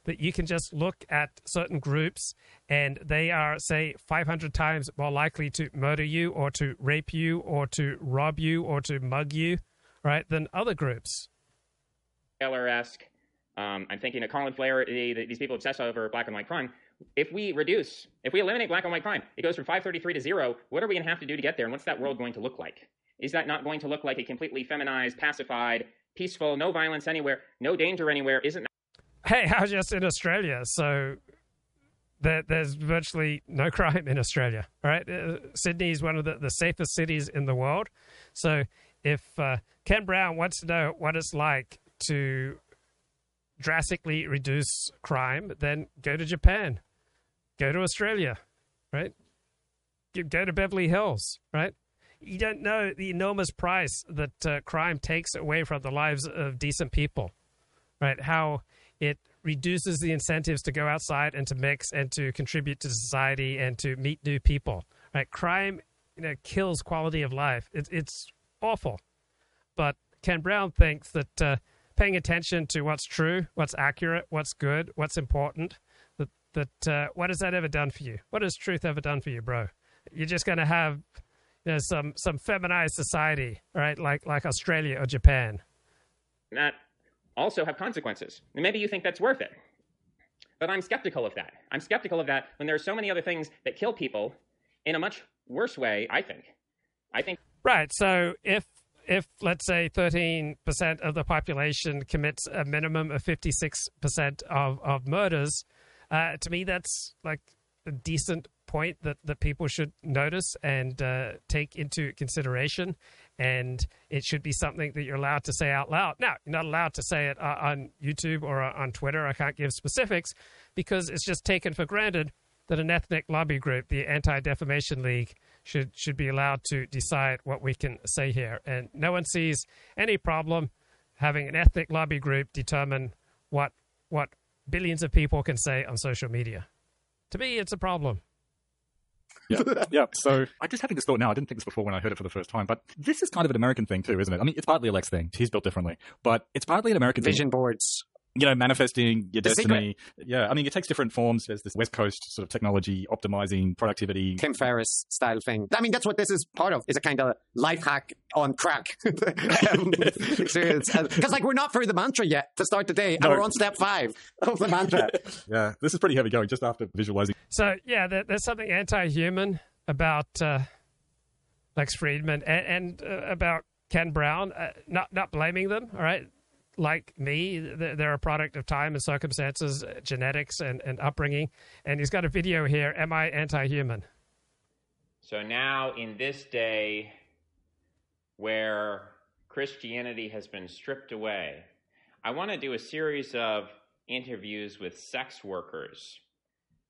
That you can just look at certain groups and they are, say, 500 times more likely to murder you or to rape you or to rob you or to mug you, right, than other groups. Taylor-esque. I'm thinking of Colin Flaherty, these people obsess over black and white crime. If we eliminate black and white crime, it goes from 533 to zero. What are we going to have to do to get there? And what's that world going to look like? Is that not going to look like a completely feminized, pacified, peaceful, no violence anywhere, no danger anywhere? Isn't that? Hey, I was just in Australia, so there's virtually no crime in Australia, right? Sydney is one of the safest cities in the world. So if Ken Brown wants to know what it's like to drastically reduce crime, then go to Japan, go to Australia, right? Go to Beverly Hills, right? You don't know the enormous price that crime takes away from the lives of decent people, right? How it reduces the incentives to go outside and to mix and to contribute to society and to meet new people, right? Crime, you know, kills quality of life. It's awful. But Ken Brown thinks that paying attention to what's true, what's accurate, what's good, what's important, that what has that ever done for you? What has truth ever done for you, bro? You're just going to have, you know, some feminized society, right? Like Australia or Japan. Not also have consequences. And maybe you think that's worth it. But I'm skeptical of that. I'm skeptical of that when there are so many other things that kill people in a much worse way, I think. Right. So if let's say 13% of the population commits a minimum of 56% of murders, to me that's like a decent point that people should notice and take into consideration. And it should be something that you're allowed to say out loud. Now, you're not allowed to say it on YouTube or on Twitter. I can't give specifics because it's just taken for granted that an ethnic lobby group, the Anti-Defamation League, should be allowed to decide what we can say here. And no one sees any problem having an ethnic lobby group determine what billions of people can say on social media. To me, it's a problem. Yeah. So I'm just having this thought now. I didn't think this before when I heard it for the first time, but this is kind of an American thing too, isn't it? I mean, it's partly a Lex thing. He's built differently, but it's partly an American vision thing. Boards. You know, manifesting your destiny. Yeah. I mean, it takes different forms. There's this West Coast sort of technology, optimizing productivity. Tim Ferriss style thing. I mean, that's what this is part of, is a kind of life hack on crack experience. Because, like, we're not through the mantra yet to start the day. No. And we're on step 5 of the mantra. Yeah. This is pretty heavy going just after visualizing. So, yeah, there's something anti-human about Lex Friedman and about Ken Brown. Not blaming them, all right? Like me, they're a product of time and circumstances, genetics and upbringing. And he's got a video here, Am I Anti-Human? So now in this day where Christianity has been stripped away, I want to do a series of interviews with sex workers.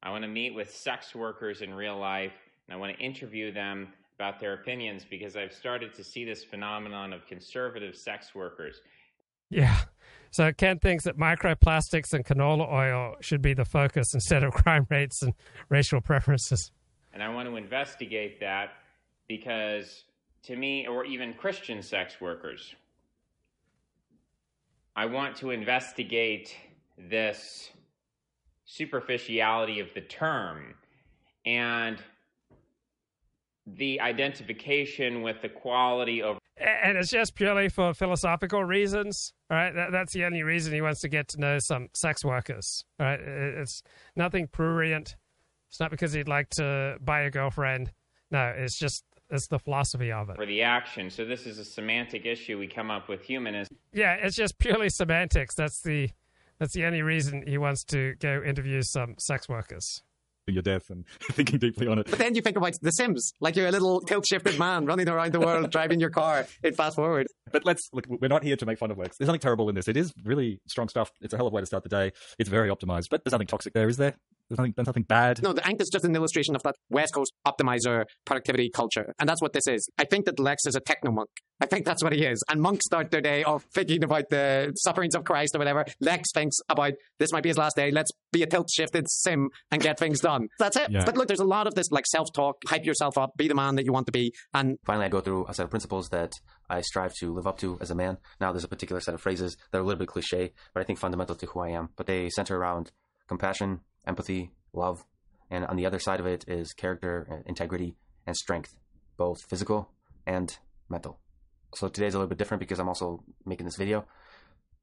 I want to meet with sex workers in real life, and I want to interview them about their opinions because I've started to see this phenomenon of conservative sex workers. Yeah. So Ken thinks that microplastics and canola oil should be the focus instead of crime rates and racial preferences. And I want to investigate that because, to me, or even Christian sex workers, I want to investigate this superficiality of the term and the identification with the quality of... And it's just purely for philosophical reasons, all right? That's the only reason he wants to get to know some sex workers, all right? It's nothing prurient. It's not because he'd like to buy a girlfriend. No, it's just, it's the philosophy of it. For the action. So this is a semantic issue we come up with humanism. Yeah, it's just purely semantics. That's the only reason he wants to go interview some sex workers. Your death and thinking deeply on it. But then you think about The Sims, like you're a little tilt-shifted man running around the world, driving your car in fast forward. But let's look, we're not here to make fun of Lex. There's nothing terrible in this. It is really strong stuff. It's a hell of a way to start the day. It's very optimized, but there's nothing toxic there, is there? There's nothing bad. No, the angst is just an illustration of that West Coast optimizer productivity culture. And that's what this is. I think that Lex is a techno-monk. I think that's what he is. And monks start their day off thinking about the sufferings of Christ or whatever. Lex thinks about, this might be his last day. Let's be a tilt-shifted sim and get things done. That's it. Yeah. But look, there's a lot of this like self-talk, hype yourself up, be the man that you want to be. And finally, I go through a set of principles that I strive to live up to as a man. Now, there's a particular set of phrases that are a little bit cliche, but I think fundamental to who I am. But they center around compassion, empathy, love, and on the other side of it is character, integrity, and strength, both physical and mental. So today's a little bit different because I'm also making this video.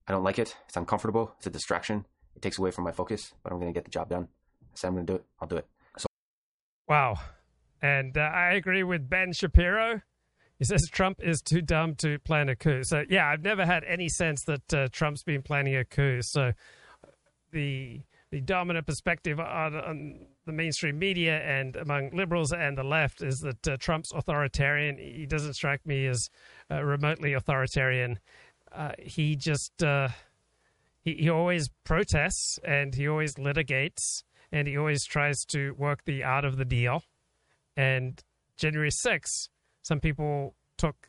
I don't like it. It's uncomfortable. It's a distraction. It takes away from my focus, but I'm going to get the job done. I said I'm going to do it. I'll do it. So, wow. And I agree with Ben Shapiro. He says Trump is too dumb to plan a coup. So yeah, I've never had any sense that Trump's been planning a coup. So the dominant perspective on the mainstream media and among liberals and the left is that Trump's authoritarian. He doesn't strike me as remotely authoritarian. He just he always protests and he always litigates and he always tries to work the art of the deal. And January 6th, some people took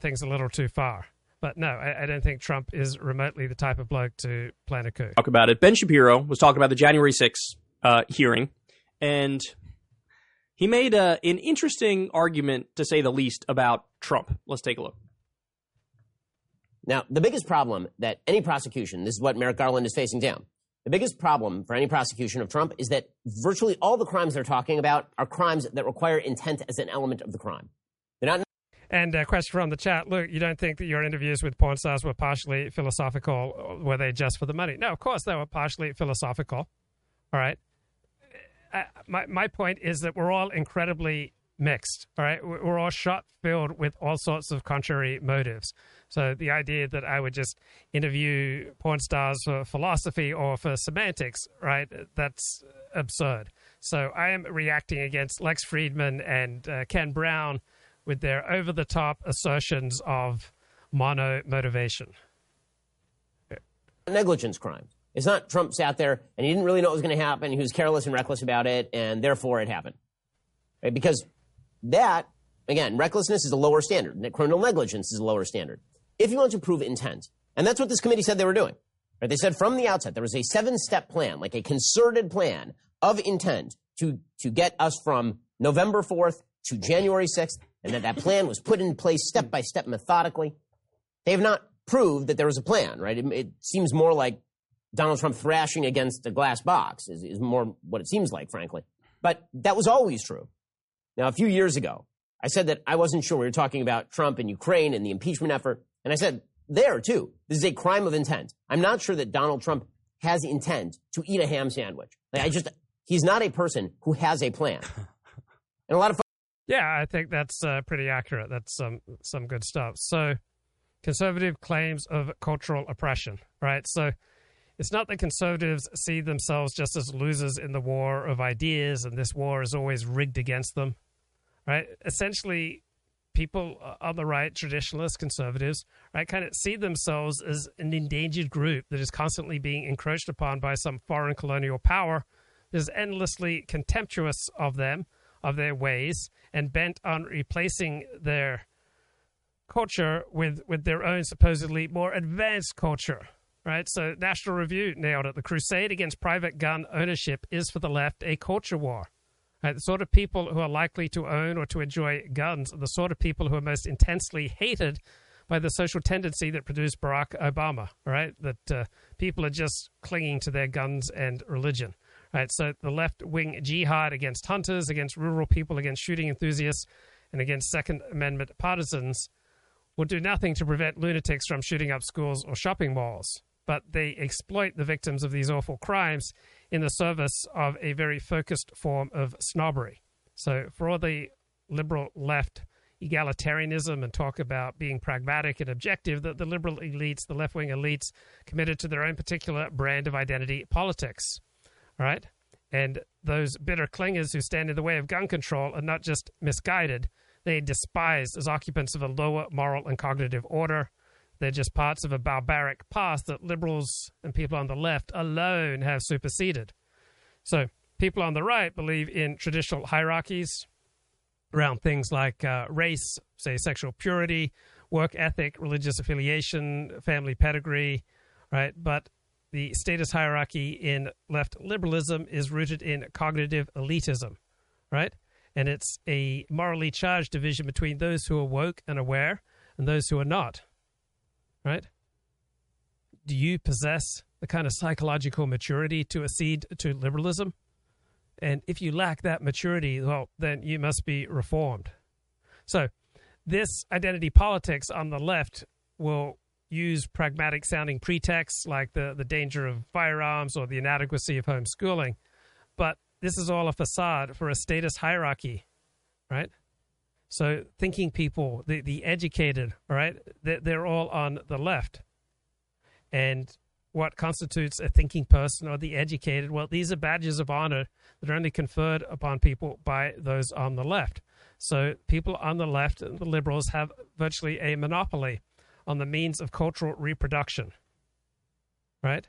things a little too far. But no, I don't think Trump is remotely the type of bloke to plan a coup. Talk about it. Ben Shapiro was talking about the January 6th hearing, and he made an interesting argument, to say the least, about Trump. Let's take a look. Now, the biggest problem that any prosecution, this is what Merrick Garland is facing down, the biggest problem for any prosecution of Trump is that virtually all the crimes they're talking about are crimes that require intent as an element of the crime. They're not. And a question from the chat, Luke, you don't think that your interviews with porn stars were partially philosophical, or were they just for the money? No, of course they were partially philosophical, all right? My point is that we're all incredibly mixed, all right? We're all shot-filled with all sorts of contrary motives. So the idea that I would just interview porn stars for philosophy or for semantics, right, that's absurd. So I am reacting against Lex Friedman and Ken Brown with their over-the-top assertions of mono-motivation. Negligence crime. It's not Trump's out there, and he didn't really know what was going to happen. He was careless and reckless about it, and therefore it happened. Right? Because that, again, recklessness is a lower standard. Criminal negligence is a lower standard. If you want to prove intent, and that's what this committee said they were doing. Right? They said from the outset there was a 7-step plan, like a concerted plan of intent to get us from November 4th to January 6th, and that plan was put in place step by step methodically. They have not proved that there was a plan, right? It seems more like Donald Trump thrashing against a glass box is more what it seems like, frankly. But that was always true. Now, a few years ago, I said that I wasn't sure. We were talking about Trump and Ukraine and the impeachment effort. And I said, there, too, this is a crime of intent. I'm not sure that Donald Trump has intent to eat a ham sandwich. Like, he's not a person who has a plan. And a lot of yeah, I think that's pretty accurate. That's some good stuff. So conservative claims of cultural oppression, right? So it's not that conservatives see themselves just as losers in the war of ideas and this war is always rigged against them, right? Essentially, people on the right, traditionalist conservatives, right, kind of see themselves as an endangered group that is constantly being encroached upon by some foreign colonial power that is endlessly contemptuous of them, of their ways, and bent on replacing their culture with their own supposedly more advanced culture, right? So National Review nailed it. The crusade against private gun ownership is for the left a culture war. Right? The sort of people who are likely to own or to enjoy guns are the sort of people who are most intensely hated by the social tendency that produced Barack Obama, right? That people are just clinging to their guns and religion. Right, so the left-wing jihad against hunters, against rural people, against shooting enthusiasts, and against Second Amendment partisans will do nothing to prevent lunatics from shooting up schools or shopping malls. But they exploit the victims of these awful crimes in the service of a very focused form of snobbery. So for all the liberal left egalitarianism and talk about being pragmatic and objective, that the liberal elites, the left-wing elites, committed to their own particular brand of identity politics. All right, and those bitter clingers who stand in the way of gun control are not just misguided, they are despised as occupants of a lower moral and cognitive order. They're just parts of a barbaric past that liberals and people on the left alone have superseded. So people on the right believe in traditional hierarchies around things like race, say sexual purity, work ethic, religious affiliation, family pedigree, right? But the status hierarchy in left liberalism is rooted in cognitive elitism, right? And it's a morally charged division between those who are woke and aware and those who are not, right? Do you possess the kind of psychological maturity to accede to liberalism? And if you lack that maturity, well, then you must be reformed. So this identity politics on the left will use pragmatic sounding pretexts like the danger of firearms or the inadequacy of homeschooling. But this is all a facade for a status hierarchy, right? So thinking people, the educated, all right, they're all on the left. And what constitutes a thinking person or the educated? Well, these are badges of honor that are only conferred upon people by those on the left. So people on the left, the liberals, have virtually a monopoly on the means of cultural reproduction, right?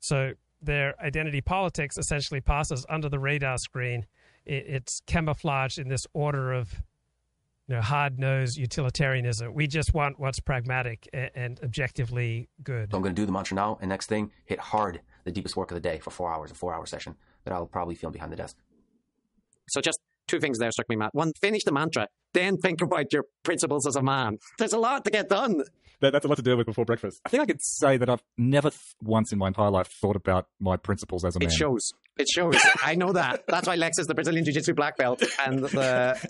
So their identity politics essentially passes under the radar screen. It's camouflaged in this order of, you know, hard-nosed utilitarianism. We just want what's pragmatic and objectively good. So I'm going to do the mantra now, and next thing, hit hard the deepest work of the day for 4 hours, a 4-hour session that I'll probably film behind the desk. So just two things there struck me, Matt. One, finish the mantra, then think about your principles as a man. There's a lot to get done. That's a lot to deal with before breakfast. I think I could say that I've never once in my entire life thought about my principles as a man. It shows. It shows. I know that. That's why Lex is the Brazilian Jiu-Jitsu black belt. And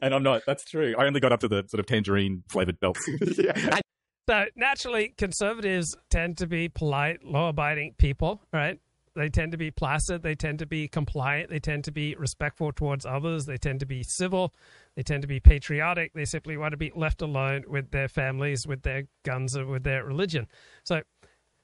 I'm not. That's true. I only got up to the sort of tangerine-flavored belt. Yeah. So naturally, conservatives tend to be polite, law-abiding people, right? They tend to be placid. They tend to be compliant. They tend to be respectful towards others. They tend to be civil. They tend to be patriotic. They simply want to be left alone with their families, with their guns, and with their religion. So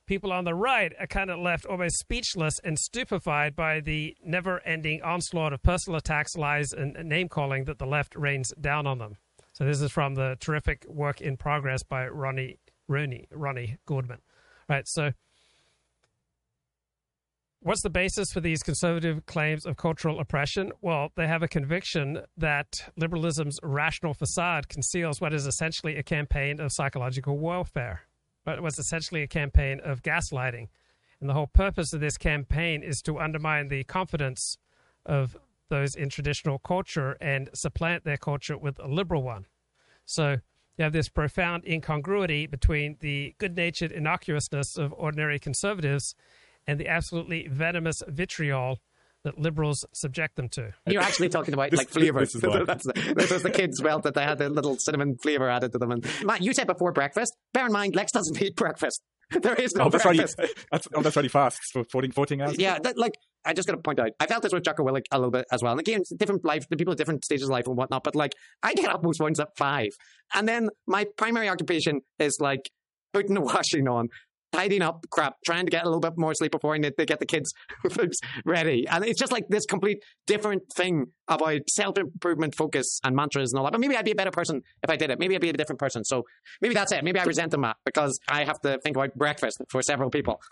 people on the right are kind of left almost speechless and stupefied by the never-ending onslaught of personal attacks, lies, and name-calling that the left rains down on them. So this is from the terrific work in progress by Ronnie Goodman. Right, so what's the basis for these conservative claims of cultural oppression? Well, they have a conviction that liberalism's rational facade conceals what is essentially a campaign of psychological warfare, but it was essentially a campaign of gaslighting. And the whole purpose of this campaign is to undermine the confidence of those in traditional culture and supplant their culture with a liberal one. So you have this profound incongruity between the good-natured innocuousness of ordinary conservatives and the absolutely venomous vitriol that liberals subject them to. You're actually talking about like flavors. This was the kids' belt that they had the little cinnamon flavor added to them. And Matt, you said before breakfast. Bear in mind, Lex doesn't eat breakfast. There is no breakfast. That's right, he fasts for 14 hours. Yeah, I just got to point out, I felt this with Jocko Willick a little bit as well. And again, it's different life, the people at different stages of life and whatnot. But I get up most mornings at 5, and then my primary occupation is putting the washing on, tidying up crap, trying to get a little bit more sleep before I need to get the kids' foods ready. And it's just this complete different thing about self-improvement focus and mantras and all that. But maybe I'd be a better person if I did it. Maybe I'd be a different person. So maybe that's it. Maybe I resent them, Matt, because I have to think about breakfast for several people.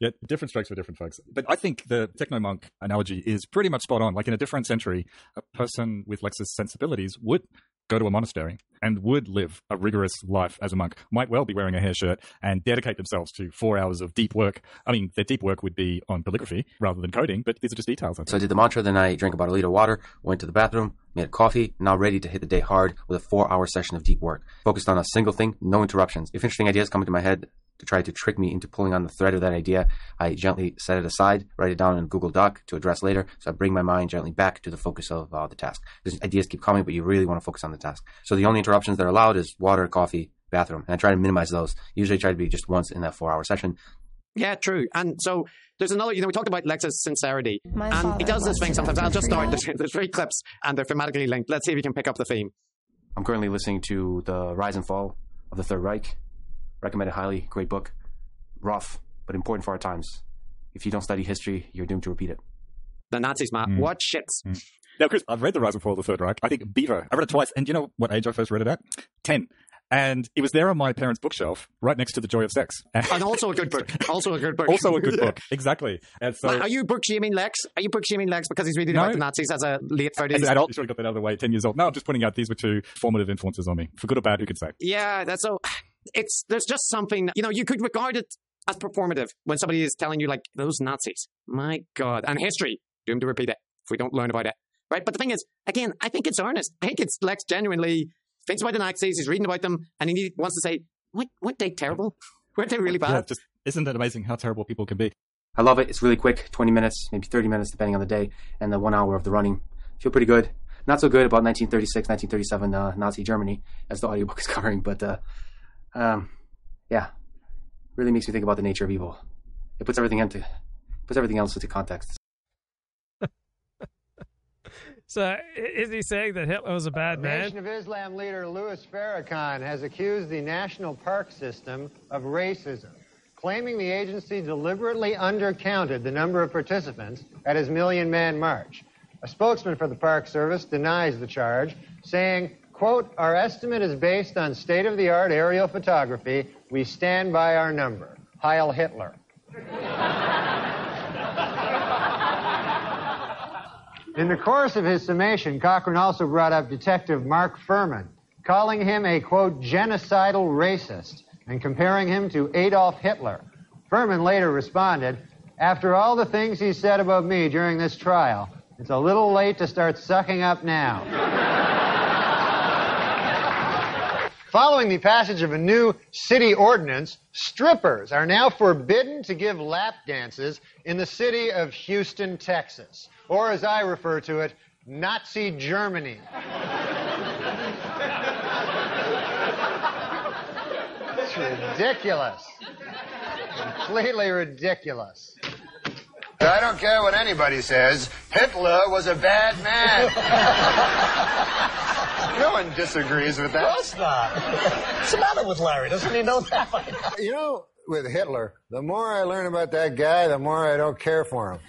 Yeah, different strokes for different folks. But I think the techno-monk analogy is pretty much spot on. In a different century, a person with Lex's sensibilities would go to a monastery and would live a rigorous life as a monk, might well be wearing a hair shirt and dedicate themselves to 4 hours of deep work. I mean, their deep work would be on calligraphy rather than coding, but these are just details. So I did the mantra, then I drank about a liter of water, went to the bathroom, made a coffee, now ready to hit the day hard with a 4-hour session of deep work, focused on a single thing, no interruptions. If interesting ideas come into my head to try to trick me into pulling on the thread of that idea, I gently set it aside, write it down in a Google Doc to address later. So I bring my mind gently back to the focus of the task. Because ideas keep coming, but you really want to focus on the task. So the only interruptions that are allowed is water, coffee, bathroom. And I try to minimize those. Usually I try to be just once in that 4-hour session. Yeah, true. And so there's another, we talked about Lex's sincerity. And he does this thing sometimes. I'll just start. There's 3 clips and they're thematically linked. Let's see if we can pick up the theme. I'm currently listening to The Rise and Fall of the Third Reich. Recommend it highly. Great book. Rough, but important for our times. If you don't study history, you're doomed to repeat it. The Nazis, Matt. What shits? Mm. Now, Chris, I've read The Rise and Fall of the Third Reich. I read it twice. And you know what age I first read it at? 10. And it was there on my parents' bookshelf, right next to The Joy of Sex. And also a good book. Also a good book. Exactly. And so, are you book shaming Lex? Are you book shaming Lex because he's reading about the Nazis as a late 30s? As an adult, sure, got that out of the way, 10 years old. No, I'm just pointing out these were two formative influences on me. For good or bad, who could say? Yeah, that's so... There's just something... You know, you could regard it as performative when somebody is telling you, like, those Nazis. My God. And history. Doomed to repeat it if we don't learn about it. Right? But the thing is, again, I think it's earnest. I think it's Lex genuinely... thinks about the Nazis, he's reading about them, and he wants to say, weren't they terrible? Weren't they really bad? Yeah, just, isn't it amazing how terrible people can be? I love it. It's really quick, 20 minutes, maybe 30 minutes, depending on the day, and the 1 hour of the running. Feel pretty good. Not so good about 1936, 1937 Nazi Germany, as the audiobook is covering, but yeah, really makes me think about the nature of evil. It puts everything else into context. So is he saying that Hitler was a bad man? Nation of Islam leader Louis Farrakhan has accused the national park system of racism, claiming the agency deliberately undercounted the number of participants at his million-man march. A spokesman for the Park Service denies the charge, saying, quote, our estimate is based on state-of-the-art aerial photography. We stand by our number. Heil Hitler. In the course of his summation, Cochran also brought up Detective Mark Furman, calling him a, quote, genocidal racist, and comparing him to Adolf Hitler. Furman later responded, after all the things he said about me during this trial, it's a little late to start sucking up now. Following the passage of a new city ordinance, strippers are now forbidden to give lap dances in the city of Houston, Texas. Or, as I refer to it, Nazi Germany. It's ridiculous. Completely ridiculous. I don't care what anybody says. Hitler was a bad man. No one disagrees with that. Of course not. What's the matter with Larry? Doesn't he know that? You know, with Hitler, the more I learn about that guy, the more I don't care for him.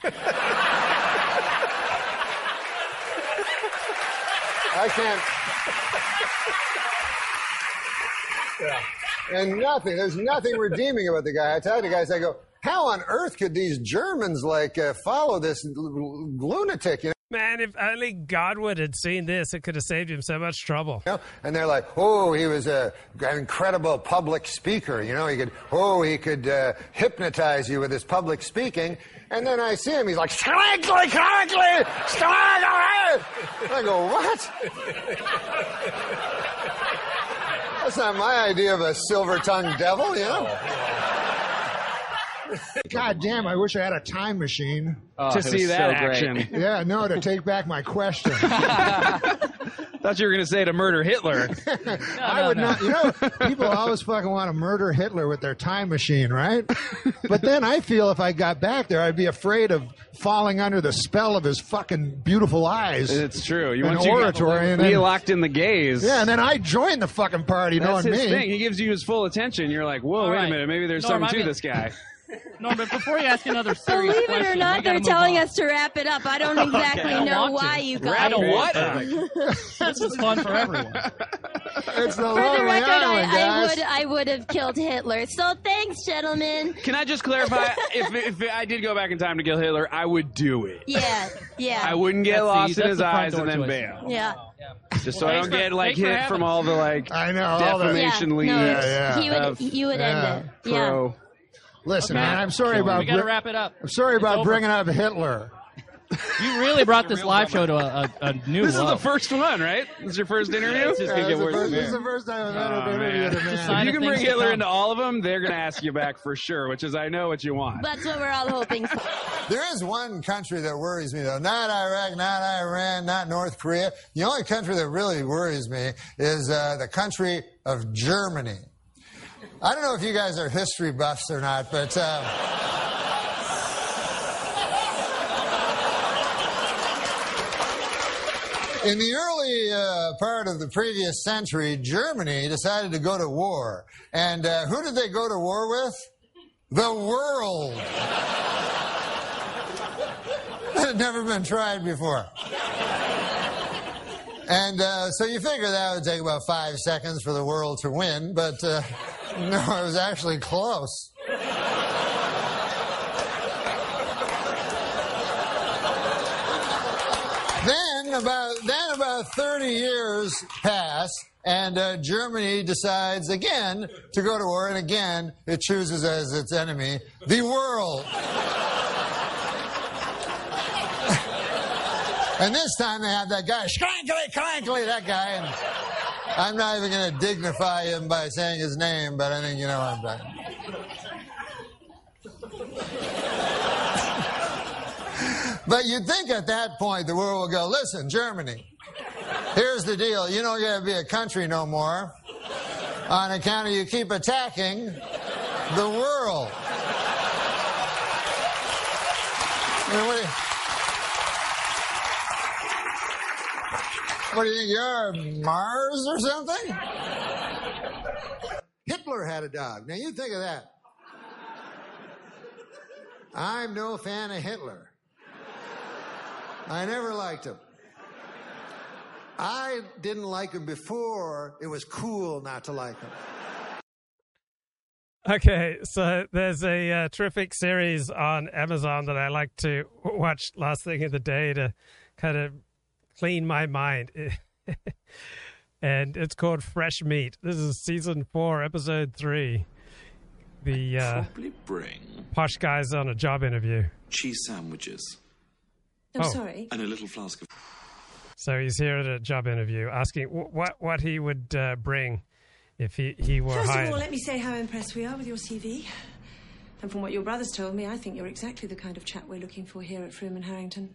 I can't. Yeah. And nothing. There's nothing redeeming about the guy. I tell the guys, I go, how on earth could these Germans like follow this lunatic? You know? Man, if only Godwin had seen this, it could have saved him so much trouble. You know? And they're like, oh, he was an incredible public speaker. You know, he could hypnotize you with his public speaking. And then I see him. He's like, I go, what? That's not my idea of a silver-tongued devil, you know? God damn, I wish I had a time machine to see that action. Yeah, no, to take back my question. Thought you were going to say to murder Hitler. No, I would not. You know, people always fucking want to murder Hitler with their time machine, right? But then I feel if I got back there, I'd be afraid of falling under the spell of his fucking beautiful eyes. It's true. You want oratory. Be locked in the gaze. Yeah, and then I join the fucking party. That's knowing his thing. He gives you his full attention. You're like, whoa, wait a minute. Maybe there's something to this guy. No, but before you ask another serious question... Believe it or not, they're telling us to wrap it up. I don't exactly know why you guys... I don't want to. This is fun for everyone. It's the Lonely Island, guys. I would have killed Hitler. So thanks, gentlemen. Can I just clarify? If I did go back in time to kill Hitler, I would do it. Yeah. I wouldn't get lost in his eyes and then bail. Yeah. Just so I don't get like hit from all the like defamation leads. You would end it. Yeah. Listen, man, I'm sorry about... We got to wrap it up. I'm sorry about bringing up Hitler. You really brought this live show to a new... This is the first one, right? This is your first interview? It's just going to get worse. This is the first time I've ever interviewed a man. If you can bring Hitler into all of them, they're going to ask you back for sure, which is I know what you want. That's what we're all hoping for. There is one country that worries me, though. Not Iraq, not Iran, not North Korea. The only country that really worries me is the country of Germany. I don't know if you guys are history buffs or not, but... in the early part of the previous century, Germany decided to go to war. And who did they go to war with? The world. That had never been tried before. And so you figure that would take about 5 seconds for the world to win, but no, it was actually close. Then about 30 years pass, and Germany decides again to go to war, and again it chooses as its enemy the world. And this time they have that guy, Schrankly, Krankly, that guy. And I'm not even going to dignify him by saying his name, but I think you know what I'm talking about. But you'd think at that point the world would go, listen, Germany, here's the deal. You don't get to be a country no more on account of you keep attacking the world. I mean, what do you think, you're Mars or something? Hitler had a dog. Now you think of that. I'm no fan of Hitler. I never liked him. I didn't like him before it was cool not to like him. Okay, so there's a terrific series on Amazon that I like to watch last thing of the day to kind of clean my mind. And it's called Fresh Meat. This is season 4, episode 3. The posh guys on a job interview. Cheese sandwiches. I'm sorry. And a little flask of... So he's here at a job interview asking what he would bring if he were hired. First of all, let me say how impressed we are with your CV. And from what your brother's told me, I think you're exactly the kind of chap we're looking for here at Froome and Harrington.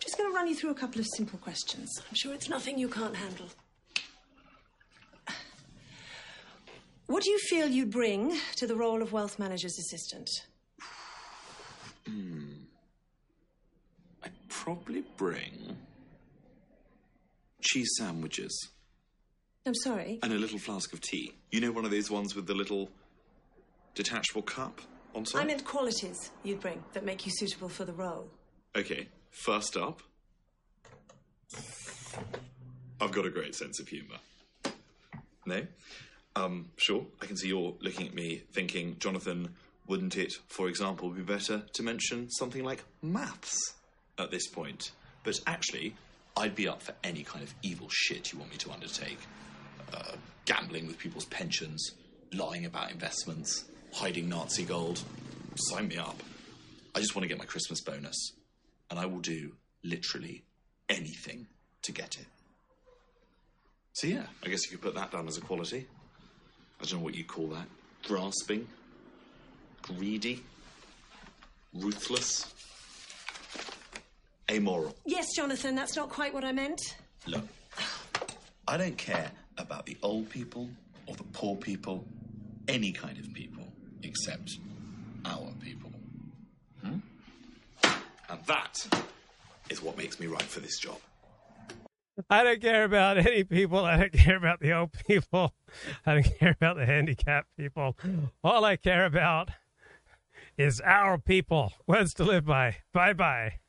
Just going to run you through a couple of simple questions. I'm sure it's nothing you can't handle. What do you feel you bring to the role of wealth manager's assistant? I'd probably bring cheese sandwiches. I'm sorry? And a little flask of tea. You know, one of those ones with the little detachable cup on top? I meant qualities you'd bring that make you suitable for the role. Okay. First up, I've got a great sense of humour. No? Sure, I can see you're looking at me thinking, Jonathan, wouldn't it, for example, be better to mention something like maths at this point? But actually, I'd be up for any kind of evil shit you want me to undertake. Gambling with people's pensions, lying about investments, hiding Nazi gold. Sign me up. I just want to get my Christmas bonus. And I will do literally anything to get it. So, yeah, I guess you could put that down as a quality. I don't know what you call that. Grasping, greedy, ruthless, amoral. Yes, Jonathan, that's not quite what I meant. Look, I don't care about the old people or the poor people, any kind of people, except our people. Hmm? And that is what makes me right for this job. I don't care about any people. I don't care about the old people. I don't care about the handicapped people. All I care about is our people. Words to live by. Bye-bye.